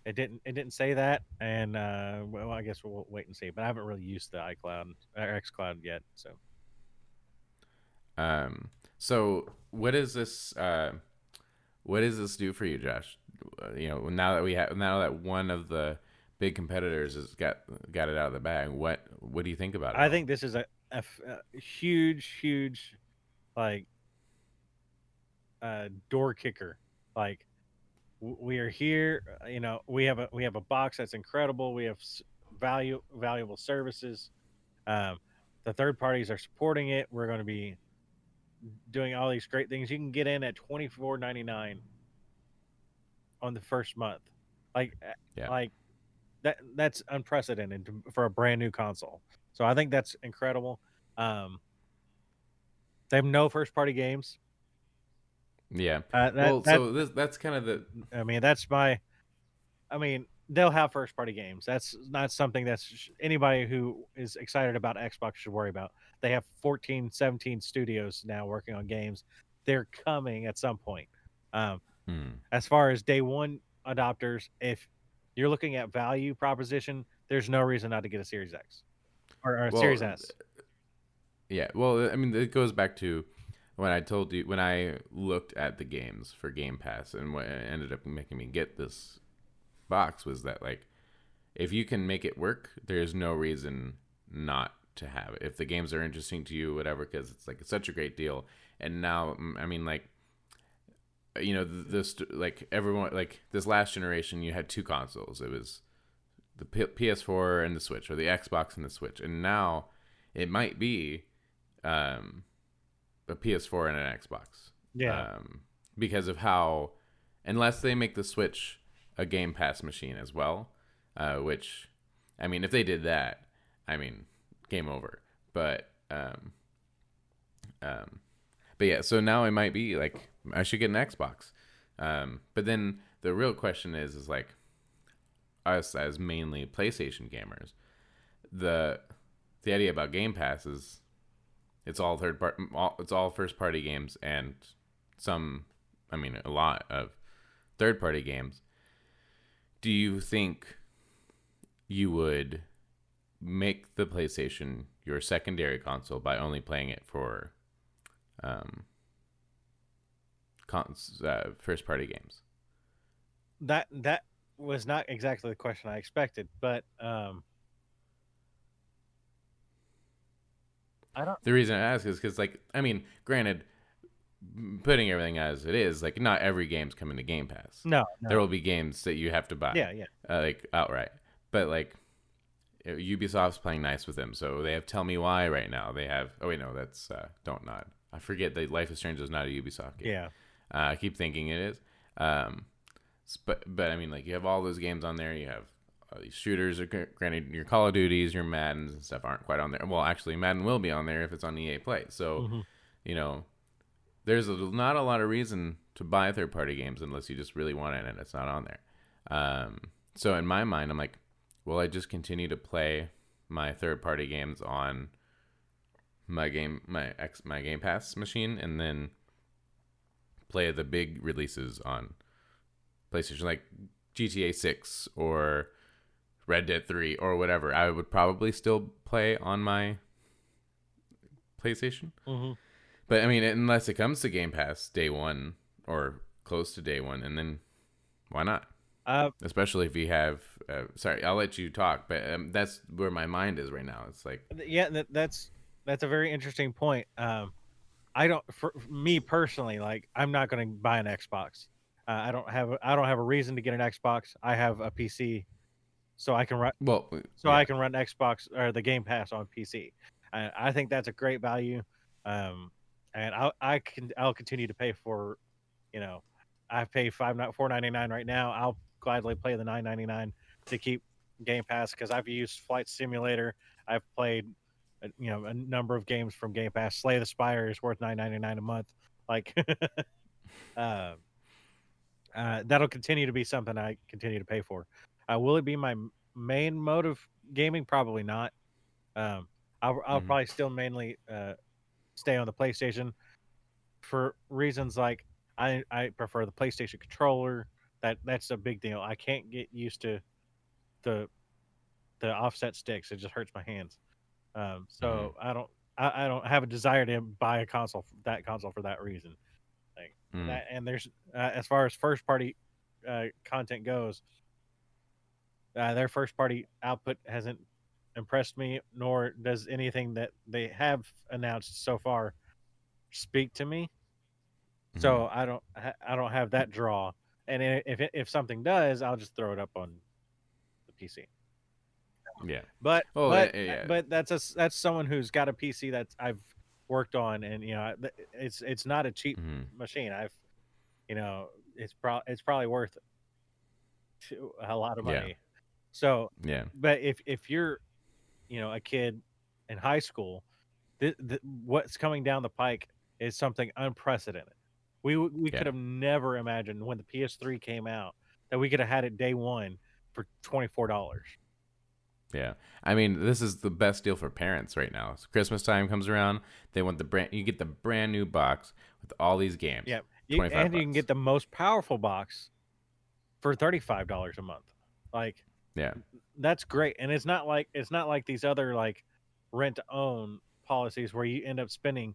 it didn't. It didn't say that, and uh, well, I guess we'll wait and see. But I haven't really used the iCloud or X Cloud yet, so. Um. So what is this? Uh, what does this do for you, Josh? You know, now that we have, now that one of the big competitors has got got it out of the bag, what what do you think about it? I think this is a, a, a huge, huge, like, uh, door kicker. Like, we are here. You know, we have a we have a box that's incredible. We have value valuable services. Um, the third parties are supporting it. We're going to be doing all these great things. You can get in at twenty-four ninety-nine on the first month. Like, yeah. like that that's unprecedented for a brand new console. So I think that's incredible. Um, they have no first party games. Yeah. Uh, that, well, that, so this, that's kind of the. I mean, that's my. I mean, they'll have first party games. That's not something that's anybody who is excited about Xbox should worry about. They have fourteen, seventeen studios now working on games. They're coming at some point. Um, hmm. As far as day one adopters, if you're looking at value proposition, there's no reason not to get a Series X or, or a well, Series S. Yeah. Well, I mean, it goes back to. When I told you, when I looked at the games for Game Pass and what ended up making me get this box was that, like, if you can make it work, there's no reason not to have it. If the games are interesting to you, whatever, because it's, like, it's such a great deal. And now, I mean, like, you know, this, like, everyone, like, this last generation, you had two consoles. It was the P S four and the Switch, or the Xbox and the Switch. And now it might be, um, a P S four and an Xbox. Yeah. Um, because of how, unless they make the Switch a Game Pass machine as well, uh, which, I mean, if they did that, I mean, game over. But, um, um, but yeah, so now it might be like, I should get an Xbox. Um, but then the real question is, is like, us as mainly PlayStation gamers, the, the idea about Game Pass is, It's all third part. All, it's all first party games and some, I mean, a lot of third party games. Do you think you would make the PlayStation your secondary console by only playing it for um, cons, uh, first party games? That that was not exactly the question I expected, but. Um... I don't... The reason I ask is because, like, I mean, granted, putting everything as it is, like, not every game's coming to Game Pass. No, no. There will be games that you have to buy. Yeah, yeah. Uh, like, outright. But, like, Ubisoft's playing nice with them, so they have Tell Me Why right now. They have... Oh, wait, no, that's... Uh, don't Nod. I forget that Life is Strange is not a Ubisoft game. Yeah. Uh, I keep thinking it is. Um, but, but, I mean, like, you have all those games on there. You have... Uh, these shooters are granted your Call of Duties, your Maddens and stuff aren't quite on there. Well, actually, Madden will be on there if it's on E A Play. So, mm-hmm. you know, there's a, not a lot of reason to buy third party games unless you just really want it and it's not on there. Um, so in my mind, I'm like, will I just continue to play my third party games on my game, my X, my Game Pass machine, and then play the big releases on PlayStation, like G T A six or Red Dead three or whatever, I would probably still play on my PlayStation. Mm-hmm. But, I mean, unless it comes to Game Pass day one or close to day one, and then why not? Uh, Especially if you have... Uh, sorry, I'll let you talk, but um, that's where my mind is right now. It's like... Yeah, that, that's that's a very interesting point. Um, I don't... For me personally, like, I'm not going to buy an Xbox. Uh, I don't have I don't have a reason to get an Xbox. I have a P C... So I can run. Well, so yeah. I can run Xbox or the Game Pass on P C, and I think that's a great value. Um, and I I can I'll continue to pay for, you know, I pay five not four ninety nine right now. I'll gladly pay the nine ninety nine to keep Game Pass because I've used Flight Simulator. I've played, you know, a number of games from Game Pass. Slay the Spire is worth nine ninety nine a month. Like, uh, uh, that'll continue to be something I continue to pay for. Uh, will it be my main mode of gaming? Probably not. Um, I'll, I'll mm-hmm. probably still mainly uh, stay on the PlayStation for reasons like I, I prefer the PlayStation controller. That that's a big deal. I can't get used to the the offset sticks. It just hurts my hands. Um, so mm-hmm. I don't I, I don't have a desire to buy a console that console for that reason. Like mm-hmm. that, and there's uh, as far as first party uh, content goes. Uh, their first-party output hasn't impressed me, nor does anything that they have announced so far speak to me. Mm-hmm. So I don't, I don't have that draw. and if if something does, I'll just throw it up on the P C. Yeah, but oh, but, yeah, yeah. but that's a, that's someone who's got a P C that I've worked on, and you know, it's it's not a cheap mm-hmm. machine. I've, you know, it's pro it's probably worth a lot of money. Yeah. So yeah, but if if you're, you know, a kid in high school, th- th- what's coming down the pike is something unprecedented. We we yeah. could have never imagined when the P S three came out that we could have had it day one for twenty-four dollars. Yeah, I mean, this is the best deal for parents right now. So Christmas time comes around, they want the brand. You get the brand new box with all these games. Yeah, you, and bucks. You can get the most powerful box for thirty-five dollars a month. Like, yeah, that's great. And it's not like it's not like these other like rent own policies where you end up spending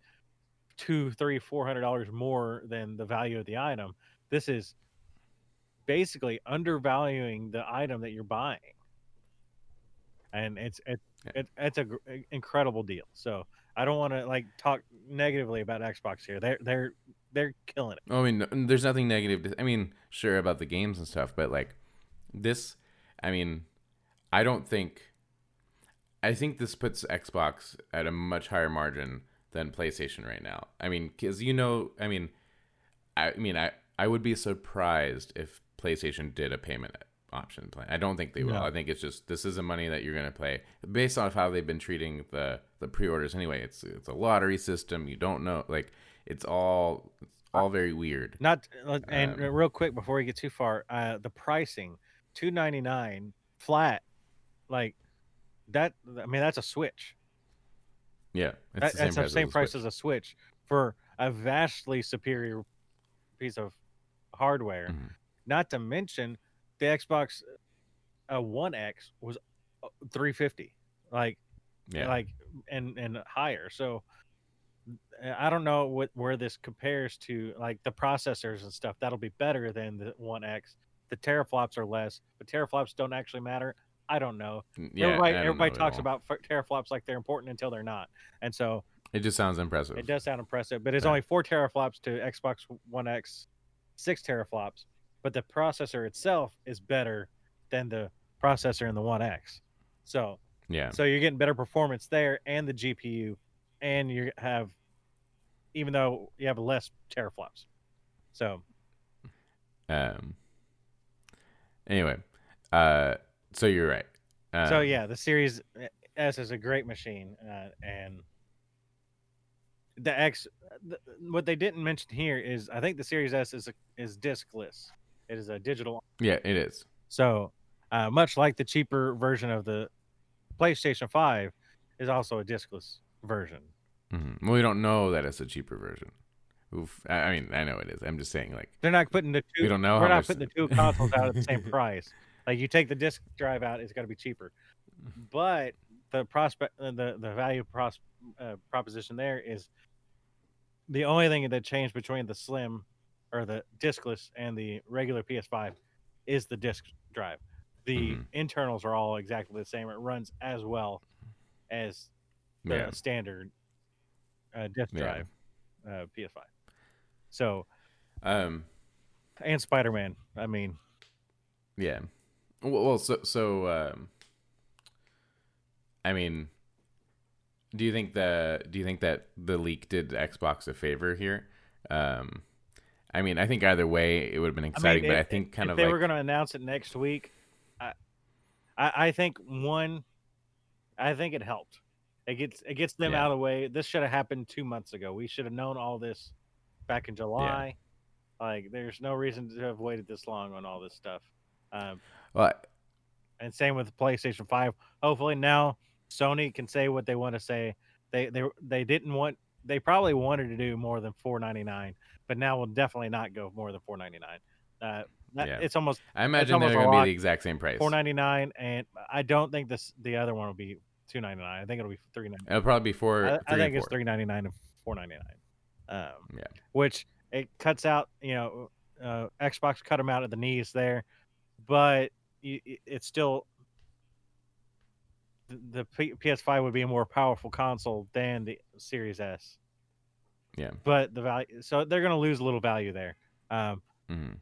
two, three, four hundred dollars more than the value of the item. This is basically undervaluing the item that you're buying. And it's it, it it's a incredible deal. So I don't want to like talk negatively about Xbox here. They're they're they're killing it. I mean, there's nothing negative. To, I mean, sure about the games and stuff, but like this, I mean, I don't think. I think this puts Xbox at a much higher margin than PlayStation right now. I mean, because you know, I mean, I mean, I, I would be surprised if PlayStation did a payment option plan. I don't think they will. No. I think it's just this is the money that you're going to pay based on how they've been treating the, the pre-orders. Anyway, it's it's a lottery system. You don't know, like it's all it's all very weird. Not and um, real quick before we get too far, uh, the pricing two ninety-nine flat, like that. I mean that's a Switch. Yeah, it's that, the same, that's price, the same as price as a Switch for a vastly superior piece of hardware. Mm-hmm. Not to mention. The Xbox uh, One X was three fifty, like, yeah. like, and and higher. So I don't know what where this compares to, like the processors and stuff. That'll be better than the One X. The teraflops are less, but teraflops don't actually matter. I don't know. Yeah, everybody don't everybody know talks about teraflops like they're important until they're not, and so it just sounds impressive. It does sound impressive, but it's yeah. only four teraflops to Xbox One X, six teraflops. But the processor itself is better than the processor in the One X, so yeah. So you're getting better performance there, and the G P U, and you have, even though you have less teraflops. So, um. Anyway, uh, so you're right. Uh, so yeah, the Series S is a great machine, uh, and the X. The, what they didn't mention here is I think the Series S is a, is discless. It is a digital. Yeah, it is. So, uh, much like the cheaper version of the PlayStation five, is also a discless version. Mm-hmm. Well, we don't know that it's a cheaper version. Oof. I mean, I know it is. I'm just saying, like they're not putting the two. We don't know. We're not much... putting the two consoles out at the same price. Like you take the disc drive out, it's got to be cheaper. But the prospect, the the value pros, uh, proposition there is the only thing that changed between the slim. Or the discless and the regular P S five is the disc drive. The mm-hmm. internals are all exactly the same. It runs as well as the yeah. standard uh, disc yeah. drive uh, P S five. So, um, and Spider-Man. I mean, yeah. Well, so so um, I mean, do you think the do you think that the leak did Xbox a favor here? Um, I mean, I think either way it would have been exciting, I mean, if, but I think kind if of they like... were going to announce it next week. I, I, I think one, I think it helped. It gets it gets them yeah. out of the way. This should have happened two months ago. We should have known all this back in July. Yeah. Like, there's no reason to have waited this long on all this stuff. Um, well, I... and same with the PlayStation five. Hopefully now Sony can say what they want to say. They they they didn't want. They probably wanted to do more than four ninety-nine, but now we'll definitely not go more than four ninety-nine. Uh, that, yeah. It's almost. I imagine almost they're going to be the exact same price. four ninety-nine, and I don't think this the other one will be two ninety-nine. I think it'll be three ninety-nine. It'll probably be four. I, I think it's three ninety-nine and four ninety-nine. Um, yeah. Which it cuts out. You know, uh, Xbox cut them out at the knees there, but it's still. The P S five would be a more powerful console than the Series S. Yeah. But the value, so they're going to lose a little value there. Um, mm-hmm.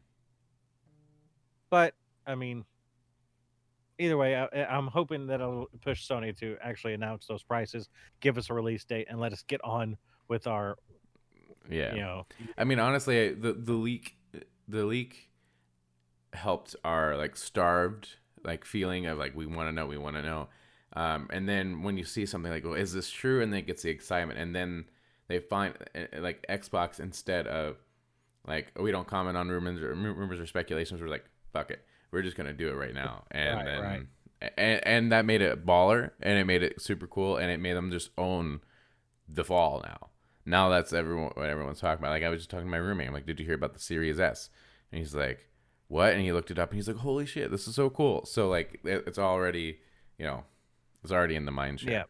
But, I mean, either way, I, I'm hoping that it'll push Sony to actually announce those prices, give us a release date, and let us get on with our, yeah. You know, I mean, honestly, the the leak the leak helped our like starved like feeling of like we want to know, we want to know. Um, and then when you see something like, well, is this true? And then it gets the excitement, and then they find like Xbox instead of like, we don't comment on rumors or rumors or speculations. We're like, fuck it, we're just gonna do it right now, and right, then right. And, and that made it baller, and it made it super cool, and it made them just own the fall now. Now that's everyone what everyone's talking about. Like I was just talking to my roommate. I'm like, did you hear about the Series S? And he's like, what? And he looked it up, and he's like, holy shit, this is so cool. So like, it, it's already, you know, it's already in the mind share.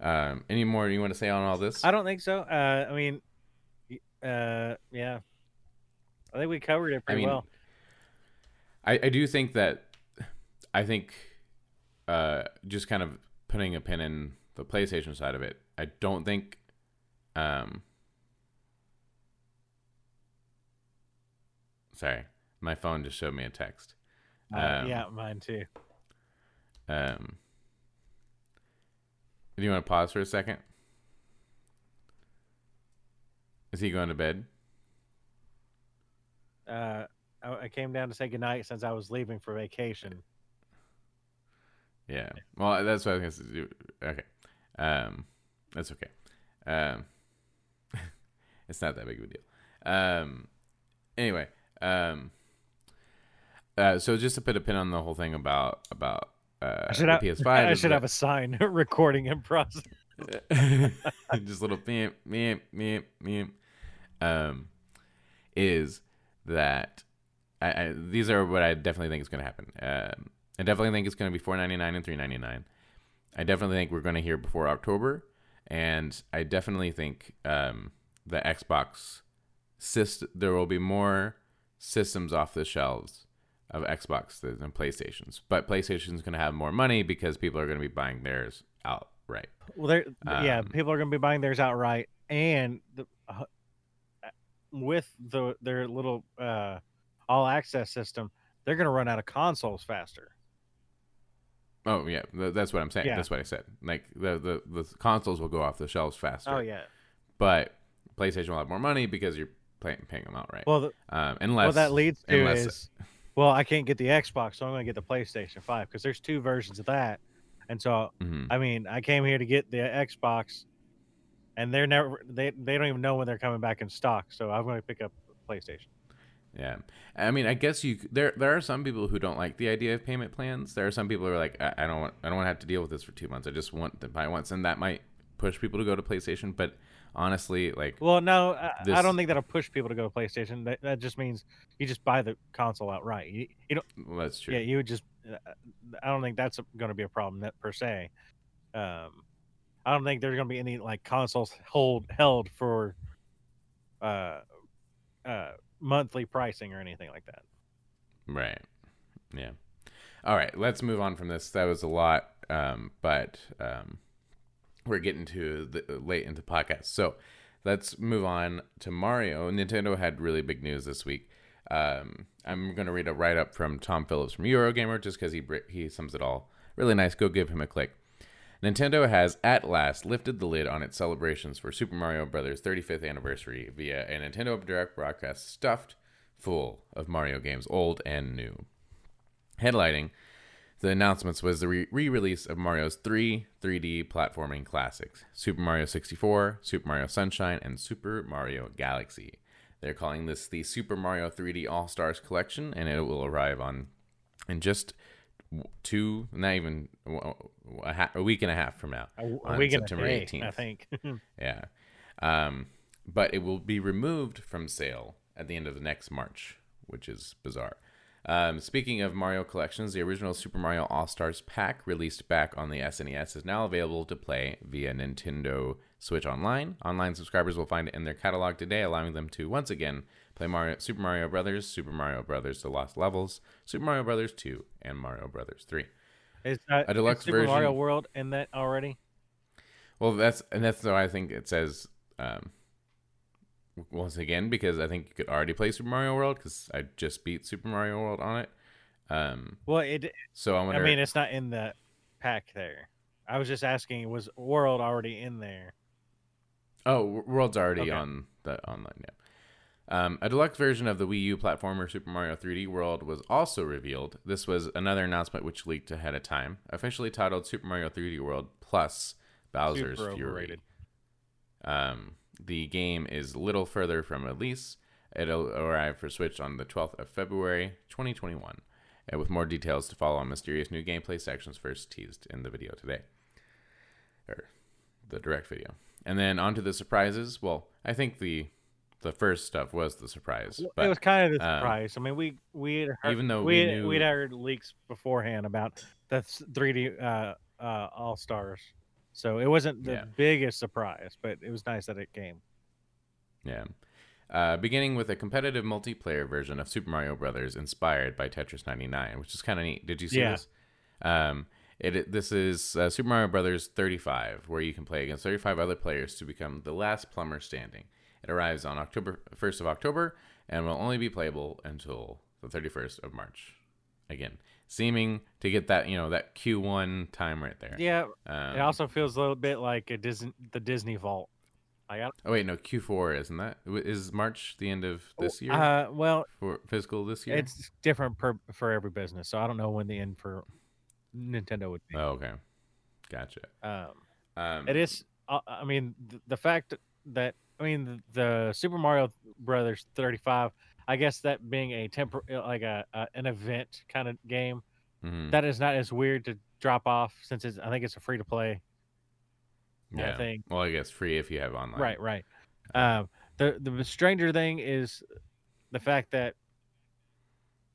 Yeah. Um, any more you want to say on all this? I don't think so. Uh, I mean, uh, yeah, I think we covered it pretty I mean, well. I, I do think that I think uh, just kind of putting a pin in the PlayStation side of it, I don't think um, sorry, my phone just showed me a text. Um, uh, yeah, mine too. Um, do you want to pause for a second? Is he going to bed? Uh. I came down to say goodnight since I was leaving for vacation. Yeah. Well, that's what I was going to do. Okay. Um, that's okay. Um, it's not that big of a deal. Um, anyway. Um, uh, so just to put a pin on the whole thing about, about uh, I should have, P S five. I should have a sign recording in process. Just little meep, meep, meep, meep. Um, is that... I, I, these are what I definitely think is going to happen. Um, I definitely think it's going to be four ninety-nine and three ninety-nine. I definitely think we're going to hear before October, and I definitely think um, the Xbox system, there will be more systems off the shelves of Xbox than PlayStations. But PlayStation's going to have more money because people are going to be buying theirs outright. Well, there, um, yeah, people are going to be buying theirs outright, and the, uh, with the their little. Uh, All access system, they're going to run out of consoles faster. Oh yeah, that's what I'm saying. Yeah. That's what I said. Like the, the the consoles will go off the shelves faster. Oh yeah. But PlayStation will have more money because you're paying paying them outright. Well, the, um, unless well that leads to unless, is, well, I can't get the Xbox, so I'm going to get the PlayStation five because there's two versions of that. And so mm-hmm. I mean, I came here to get the Xbox, and they're never they they don't even know when they're coming back in stock. So I'm going to pick up PlayStation. Yeah, I mean, I guess you there. There are some people who don't like the idea of payment plans. There are some people who are like, I, I don't want, I don't want to have to deal with this for two months. I just want to buy once, and that might push people to go to PlayStation. But honestly, like, well, no, I, this... I don't think that'll push people to go to PlayStation. That, that just means you just buy the console outright. You, you don't. Well, that's true. Yeah, you would just. I don't think that's going to be a problem that, per se. Um, I don't think there's going to be any like consoles hold held for. Uh. Uh. Monthly pricing or anything like that. Right. Yeah. All right. Let's move on from this. That was a lot, um, but um, we're getting to the, late into podcasts. So let's move on to Mario. Nintendo had really big news this week. Um, I'm going to read a write-up from Tom Phillips from Eurogamer just because he, he sums it all really nice. Go give him a click. Nintendo has at last lifted the lid on its celebrations for Super Mario Bros. thirty-fifth anniversary via a Nintendo Direct broadcast stuffed full of Mario games, old and new. Headlining the announcements was the re-release of Mario's three three D platforming classics, Super Mario sixty-four, Super Mario Sunshine, and Super Mario Galaxy. They're calling this the Super Mario three D All-Stars Collection, and it will arrive on in just... two, not even a, half, a week and a half from now, a week on September eighteenth, I think. Yeah, um, but it will be removed from sale at the end of the next March, which is bizarre. Um, speaking of Mario collections, the original Super Mario All-Stars pack released back on the S N E S is now available to play via Nintendo Switch Online. Online subscribers will find it in their catalog today, allowing them to once again play Mario, Super Mario Brothers, Super Mario Brothers: The Lost Levels, Super Mario Brothers two, and Mario Brothers three. Is that a deluxe is Super version, Mario World in that already? Well, that's and that's why I think it says um, once again because I think you could already play Super Mario World because I just beat Super Mario World on it. Um, well, it. So I wonder. I mean, it's not in the pack there. I was just asking, was World already in there? Oh, World's already okay. on the online. Yeah. Um, a deluxe version of the Wii U platformer Super Mario three D World was also revealed. This was another announcement which leaked ahead of time. Officially titled Super Mario three D World plus Bowser's Super Fury. Um, the game is little further from release. It'll arrive for Switch on the twelfth of February, twenty twenty-one. And with more details to follow on mysterious new gameplay sections first teased in the video today. Or the direct video. And then on to the surprises. Well, I think the... The first stuff was the surprise. But, it was kind of the surprise. Um, I mean, we we had heard, even though we, we knew... we'd heard leaks beforehand about the three D uh, uh, All Stars, so it wasn't the yeah. biggest surprise, but it was nice that it came. Yeah, uh, beginning with a competitive multiplayer version of Super Mario Brothers inspired by Tetris ninety-nine, which is kind of neat. Did you see yeah. this? Um, it, it this is uh, Super Mario Brothers thirty-five, where you can play against thirty-five other players to become the last plumber standing. It arrives on October first of October and will only be playable until the thirty-first of March. Again, seeming to get that, you know, that Q one time right there. Yeah. Um, it also feels a little bit like a Disney, the Disney Vault. I got- oh, wait, no, Q four, isn't that? Is March the end of this year? Uh, well, for fiscal this year? It's different per, for every business, so I don't know when the end for Nintendo would be. Oh, okay. Gotcha. Um, um, it is, I mean, the fact that I mean, the Super Mario Brothers thirty-five, I guess that being a tempor- like a, a an event kind of game, mm-hmm. that is not as weird to drop off since it's, I think it's a free-to-play yeah. thing. Well, I guess free if you have online. Right, right. Um, the, the stranger thing is the fact that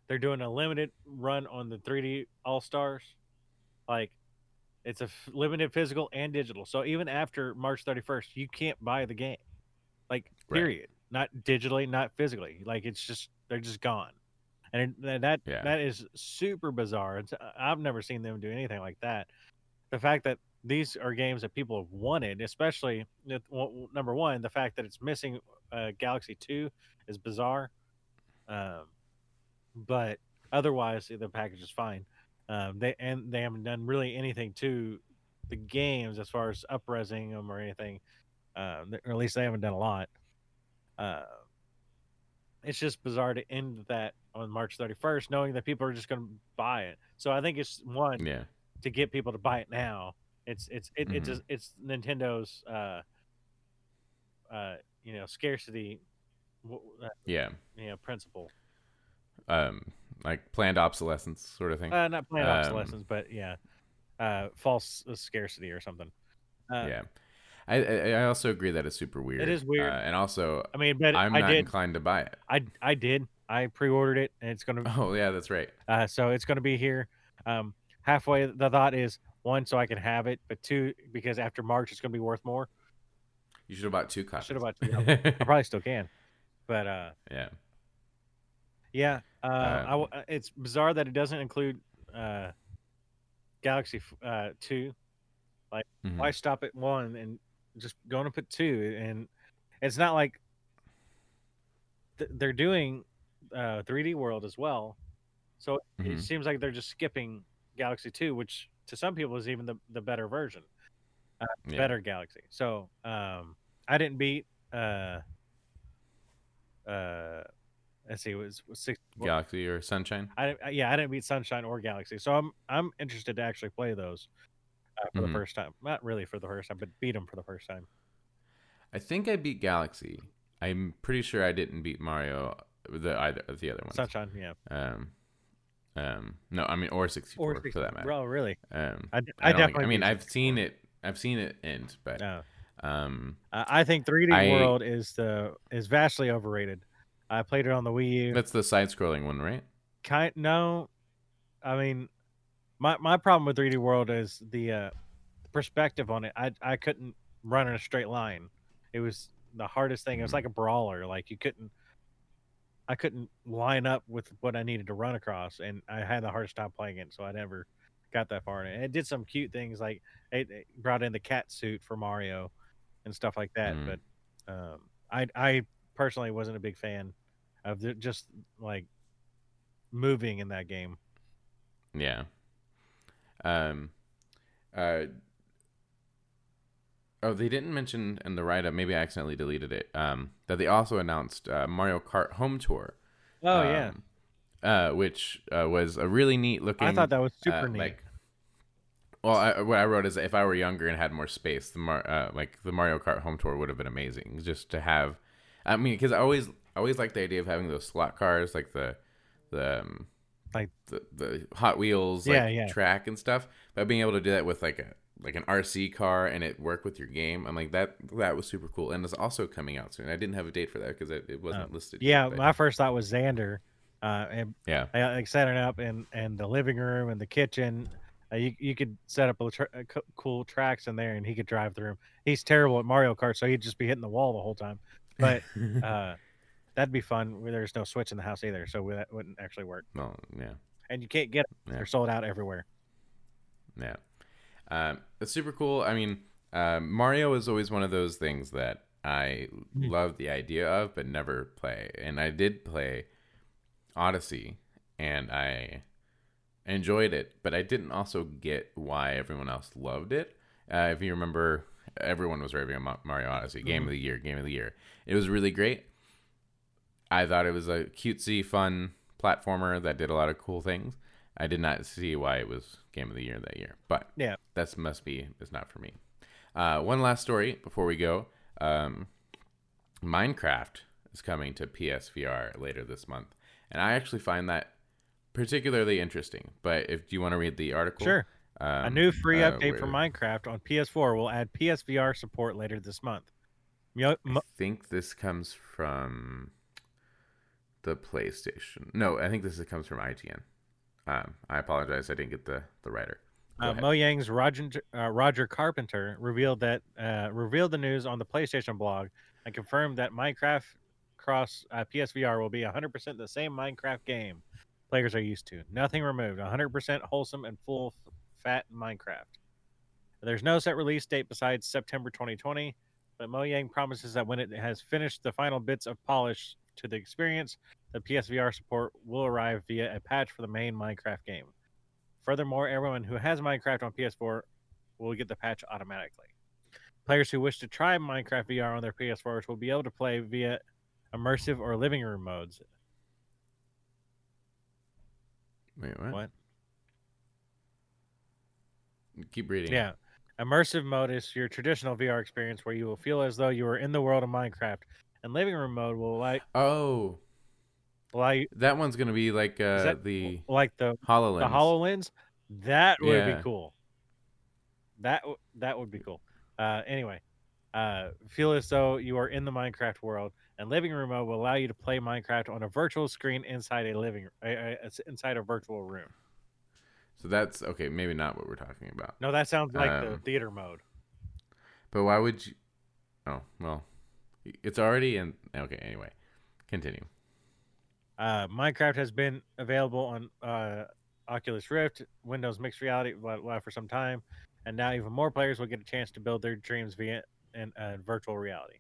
they're doing a limited run on the three D All-Stars. Like, it's a f- limited physical and digital. So even after March thirty-first, you can't buy the game. Like, period. Right. Not digitally, not physically. Like, it's just, they're just gone. And that yeah. that is super bizarre. It's, I've never seen them do anything like that. The fact that these are games that people have wanted, especially, number one, the fact that it's missing uh, Galaxy two is bizarre. Um, but otherwise, the package is fine. Um, they and they haven't done really anything to the games as far as up-resing them or anything. Uh, or at least they haven't done a lot. Uh, it's just bizarre to end that on March thirty-first, knowing that people are just going to buy it. So I think it's one yeah. to get people to buy it now. It's it's it, mm-hmm. it's a, it's Nintendo's uh, uh, you know scarcity uh, yeah you know principle. Um, like planned obsolescence sort of thing. Uh, not planned um, obsolescence, but yeah, uh, false scarcity or something. Uh, yeah. I I also agree that it's super weird. It is weird, uh, and also I mean, but I'm I not did. inclined to buy it. I I did. I pre-ordered it, and it's gonna. Oh yeah, that's right. Uh, so it's gonna be here. Um, halfway. The thought is one, so I can have it, but two, because after March, it's gonna be worth more. You should have bought two copies. Should have bought two. I probably still can, but uh, yeah, yeah. Uh, um, I, it's bizarre that it doesn't include uh, Galaxy uh, two. Like, mm-hmm. why stop at one and just going to put two? And it's not like th- they're doing uh, three D World as well, so mm-hmm. it seems like they're just skipping Galaxy two, which to some people is even the, the better version, uh, yeah. better Galaxy. So um, I didn't beat uh, uh, let's see, it was, was six, Galaxy well, or Sunshine. I yeah, I didn't beat Sunshine or Galaxy, so I'm I'm interested to actually play those. Uh, for mm-hmm. the first time. Not really for the first time, but beat him for the first time. I think I beat Galaxy. I'm pretty sure I didn't beat Mario, the either the other ones. Sunshine, yeah. Um, um, no, I mean, or sixty-four, or sixty-four for that matter. Oh, really? Um, I, I, I definitely. Like, I mean, I've seen it. I've seen it end, but no. um, uh, I think three D I, World is the is vastly overrated. I played it on the Wii U. That's the side-scrolling one, right? Kind no, I mean. My my problem with three D World is the uh, perspective on it. I I couldn't run in a straight line. It was the hardest thing. It was like a brawler. Like you couldn't, I couldn't line up with what I needed to run across, and I had the hardest time playing it. So I never got that far in it. It did some cute things, like it, it brought in the cat suit for Mario and stuff like that. Mm. But um, I I personally wasn't a big fan of the, just like moving in that game. Yeah. Um. Uh. Oh, they didn't mention in the write-up, maybe I accidentally deleted it, um, that they also announced uh, Mario Kart Home Tour. Oh, um, yeah. Uh, which uh, was a really neat looking... I thought that was super uh, neat. Like, well, I, what I wrote is if I were younger and had more space, the Mar- uh, like the Mario Kart Home Tour would have been amazing. Just to have... I mean, because I always, always liked the idea of having those slot cars, like the... the um, like the, the Hot Wheels yeah, like, yeah. track and stuff. But being able to do that with like a... like an R C car and it worked with your game. I'm like, that that was super cool. And it's also coming out soon. I didn't have a date for that because it, it wasn't uh, listed. Yeah, yet, my first thought was Xander. Uh, and yeah. I, like set it up in, in the living room and the kitchen. Uh, you you could set up a tra- a co- cool tracks in there and he could drive through them. He's terrible at Mario Kart, so he'd just be hitting the wall the whole time. But uh, that'd be fun. There's no Switch in the house either, so that wouldn't actually work. Oh, yeah. And you can't get them. Yeah. They're sold out everywhere. Yeah. Um, it's super cool. I mean, uh, Mario is always one of those things that I love the idea of, but never play. And I did play Odyssey, and I enjoyed it, but I didn't also get why everyone else loved it. Uh, if you remember, everyone was raving about Mario Odyssey, Game of the Year, Game of the Year. It was really great. I thought it was a cutesy, fun platformer that did a lot of cool things. I did not see why it was Game of the Year that year, but yeah, that must be, it's not for me. Uh, one last story before we go. Um, Minecraft is coming to P S V R later this month, and I actually find that particularly interesting. But if you want to read the article, sure. Um, a new free update uh, for Minecraft on P S four will add P S V R support later this month. Yo- I think this comes from the PlayStation. No, I think this comes from I T N. Um, I apologize. I didn't get the, the writer. Uh, Mojang's Roger, uh, Roger Carpenter revealed that uh, revealed the news on the PlayStation blog and confirmed that Minecraft cross uh, P S V R will be one hundred percent the same Minecraft game players are used to. Nothing removed. one hundred percent wholesome and full fat Minecraft. There's no set release date besides September twenty twenty, but Mojang promises that when it has finished the final bits of polish to the experience, the P S V R support will arrive via a patch for the main Minecraft game. Furthermore, everyone who has Minecraft on P S four will get the patch automatically. Players who wish to try Minecraft V R on their P S fours will be able to play via immersive or living room modes. Wait, what? What? Keep reading. Yeah. Immersive mode is your traditional V R experience where you will feel as though you are in the world of Minecraft, and living room mode will like... Oh... Like that one's gonna be like uh, that, the like the HoloLens. The HoloLens that would yeah. be cool. That that would be cool. Uh, anyway, uh, feel as though you are in the Minecraft world, and living room mode will allow you to play Minecraft on a virtual screen inside a living uh, uh, inside a virtual room. So that's okay. Maybe not what we're talking about. No, that sounds like um, the theater mode. But why would you? Oh well, it's already in. Okay, anyway, continue. Uh, Minecraft has been available on uh, Oculus Rift, Windows Mixed Reality blah, blah, for some time, and now even more players will get a chance to build their dreams via in, uh, virtual reality.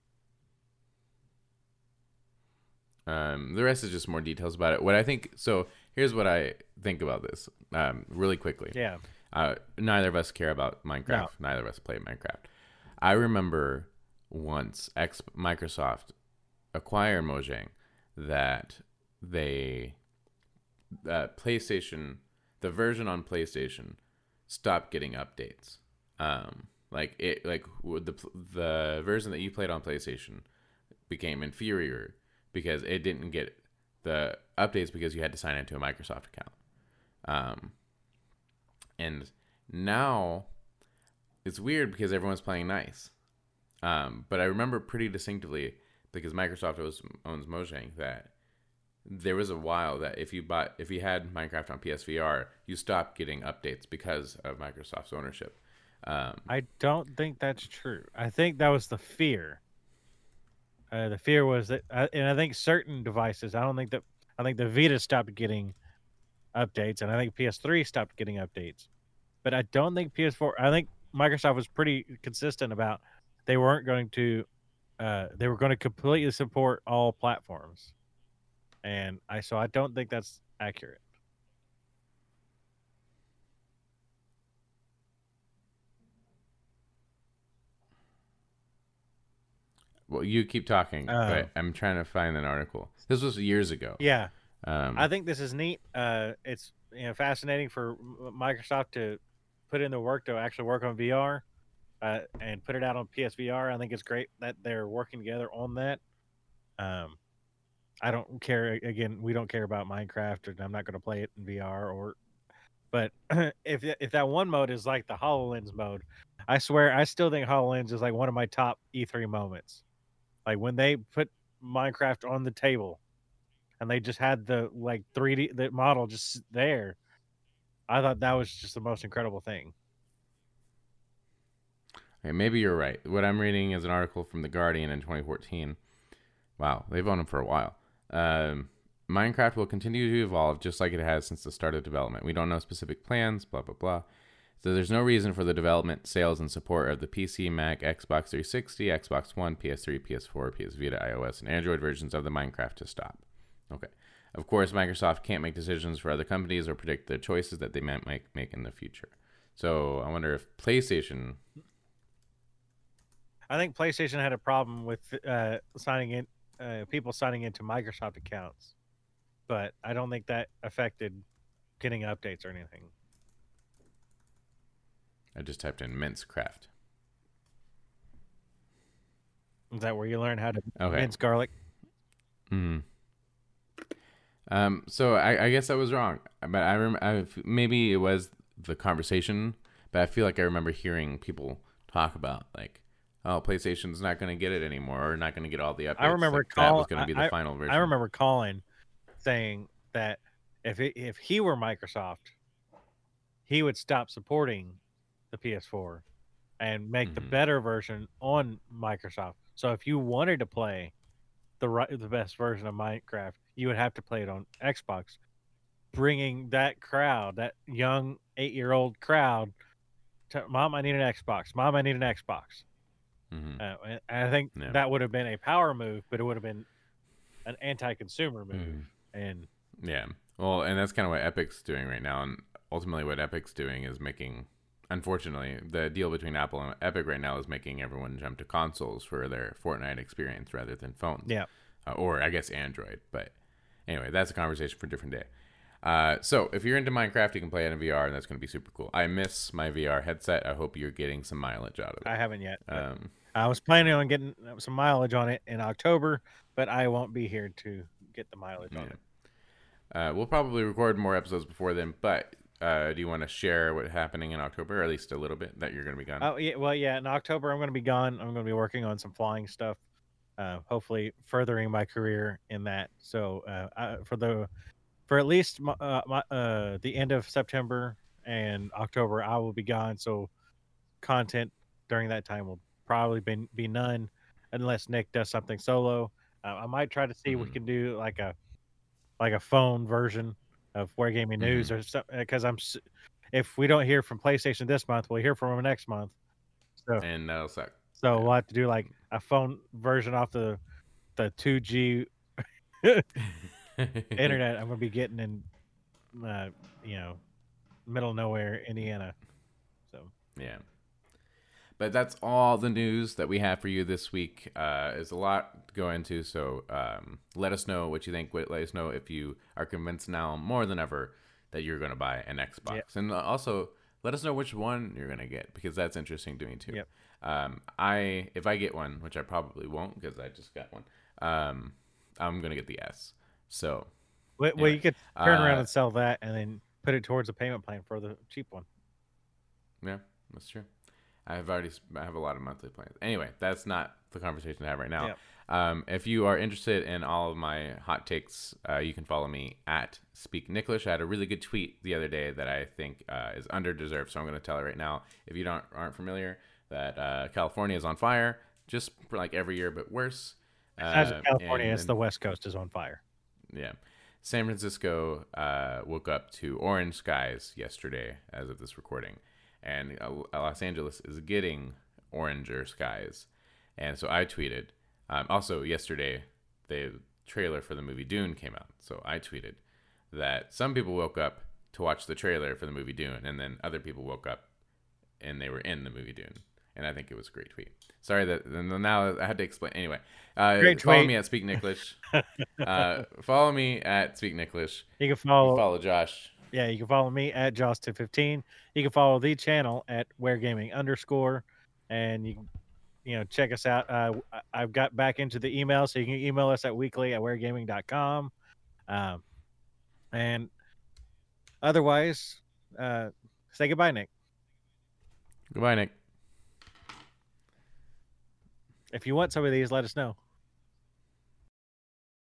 Um, the rest is just more details about it. What I think, so here's what I think about this um, really quickly. Yeah. Uh, neither of us care about Minecraft. No. Neither of us play Minecraft. I remember once ex- Microsoft acquired Mojang that... They, uh, PlayStation, the version on PlayStation stopped getting updates. Um, like it, like the the version that you played on PlayStation became inferior because it didn't get the updates because you had to sign into a Microsoft account. Um, and now it's weird because everyone's playing nice. Um, but I remember pretty distinctively because Microsoft owns, owns Mojang that. There was a while that if you bought, if you had Minecraft on P S V R, you stopped getting updates because of Microsoft's ownership. Um, I don't think that's true. I think that was the fear. Uh, the fear was that, uh, and I think certain devices. I don't think that. I think the Vita stopped getting updates, and I think P S three stopped getting updates. But I don't think P S four. I think Microsoft was pretty consistent about they weren't going to. Uh, they were going to completely support all platforms. And I so I don't think that's accurate. Well, you keep talking. Uh, but I'm trying to find an article. This was years ago. Yeah. Um, I think this is neat. Uh, it's you know fascinating for Microsoft to put in the work to actually work on V R uh, and put it out on P S V R. I think it's great that they're working together on that. Um, I don't care. Again, we don't care about Minecraft, and I'm not going to play it in V R. Or, but if if that one mode is like the HoloLens mode, I swear I still think HoloLens is like one of my top E three moments. Like when they put Minecraft on the table. And they just had the like three D the model just there. I thought that was just the most incredible thing. Okay, maybe you're right. What I'm reading is an article from The Guardian in twenty fourteen. Wow, they've owned them for a while. Um, Minecraft will continue to evolve just like it has since the start of development. We don't know specific plans, blah, blah, blah. So there's no reason for the development, sales, and support of the P C, Mac, Xbox three sixty, Xbox One, P S three, P S four, P S Vita, iOS, and Android versions of the Minecraft to stop. Okay. Of course, Microsoft can't make decisions for other companies or predict the choices that they might make in the future. So I wonder if PlayStation... I think PlayStation had a problem with uh, signing in, uh, people signing into Microsoft accounts. But I don't think that affected getting updates or anything. I just typed in Mincecraft. Is that where you learn how to okay. mince garlic? Hmm. Um, so I, I guess I was wrong, but I remember maybe it was the conversation, but I feel like I remember hearing people talk about like, oh, PlayStation's not going to get it anymore or not going to get all the updates. I remember like call, that was going to be the I, final version. I remember Colin saying that if it, if he were Microsoft, he would stop supporting the P S four and make mm-hmm. the better version on Microsoft. So if you wanted to play the the best version of Minecraft, you would have to play it on Xbox, bringing that crowd, that young eight-year-old crowd, to, Mom, I need an Xbox. Mom, I need an Xbox. Mm-hmm. Uh, and I think yeah. that would have been a power move, but it would have been an anti-consumer move. Mm. And yeah. Well, and that's kind of what Epic's doing right now. And ultimately what Epic's doing is making, unfortunately, the deal between Apple and Epic right now is making everyone jump to consoles for their Fortnite experience rather than phones. Yeah. Uh, or I guess Android, but... Anyway, that's a conversation for a different day. Uh, so if you're into Minecraft, you can play it in V R, and that's going to be super cool. I miss my V R headset. I hope you're getting some mileage out of it. I haven't yet. Um, I was planning on getting some mileage on it in October, but I won't be here to get the mileage yeah. on it. Uh, we'll probably record more episodes before then, but uh, do you want to share what's happening in October, or at least a little bit, that you're going to be gone? Oh yeah, well, yeah, in October I'm going to be gone. I'm going to be working on some flying stuff. Uh, hopefully furthering my career in that. So uh, I, for the for at least my, uh, my, uh, the end of September and October, I will be gone. So content during that time will probably be, be none unless Nick does something solo. Uh, I might try to see mm-hmm. if we can do like a like a phone version of Where Gaming mm-hmm. News or something. Because I'm if we don't hear from PlayStation this month, we'll hear from them next month. So and that'll suck. So we'll have to do like a phone version off the the two G internet I'm going to be getting in, uh, you know, middle of nowhere, Indiana. So yeah. But that's all the news that we have for you this week. Uh, there's a lot to go into, so um, let us know what you think. Let us know if you are convinced now more than ever that you're going to buy an Xbox. Yep. And also... let us know which one you're going to get, because that's interesting to me, too. Yep. Um, I If I get one, which I probably won't, because I just got one, um, I'm going to get the S. So, Well, anyway. well you could turn uh, around and sell that and then put it towards a payment plan for the cheap one. Yeah, that's true. I've already I have a lot of monthly plans. Anyway, that's not the conversation I have right now. Yep. Um, if you are interested in all of my hot takes, uh, you can follow me at Speak Nicklish. I had a really good tweet the other day that I think uh, is underdeserved, so I'm going to tell it right now. If you don't aren't familiar, that uh, California is on fire, just like every year, but worse. Uh, As California, and, it's the West Coast is on fire. Yeah. San Francisco uh, woke up to orange skies yesterday as of this recording. And Los Angeles is getting oranger skies. And so I tweeted. Um, also, yesterday, the trailer for the movie Dune came out. So I tweeted that some people woke up to watch the trailer for the movie Dune. And then other people woke up and they were in the movie Dune. and I think it was a great tweet. Sorry that now I had to explain. Anyway, uh, great tweet. Follow me at Speak Nicklish. uh, follow me at Speak Nicklish. You can follow, you can follow Josh. Yeah, you can follow me at Josh two fifteen. You can follow the channel at WhereGaming underscore, and you can, you know, check us out. Uh, I've got back into the email, so you can email us at weekly at weregaming dot com. Um, and otherwise, uh, say goodbye, Nick. Goodbye, Nick. If you want some of these, let us know.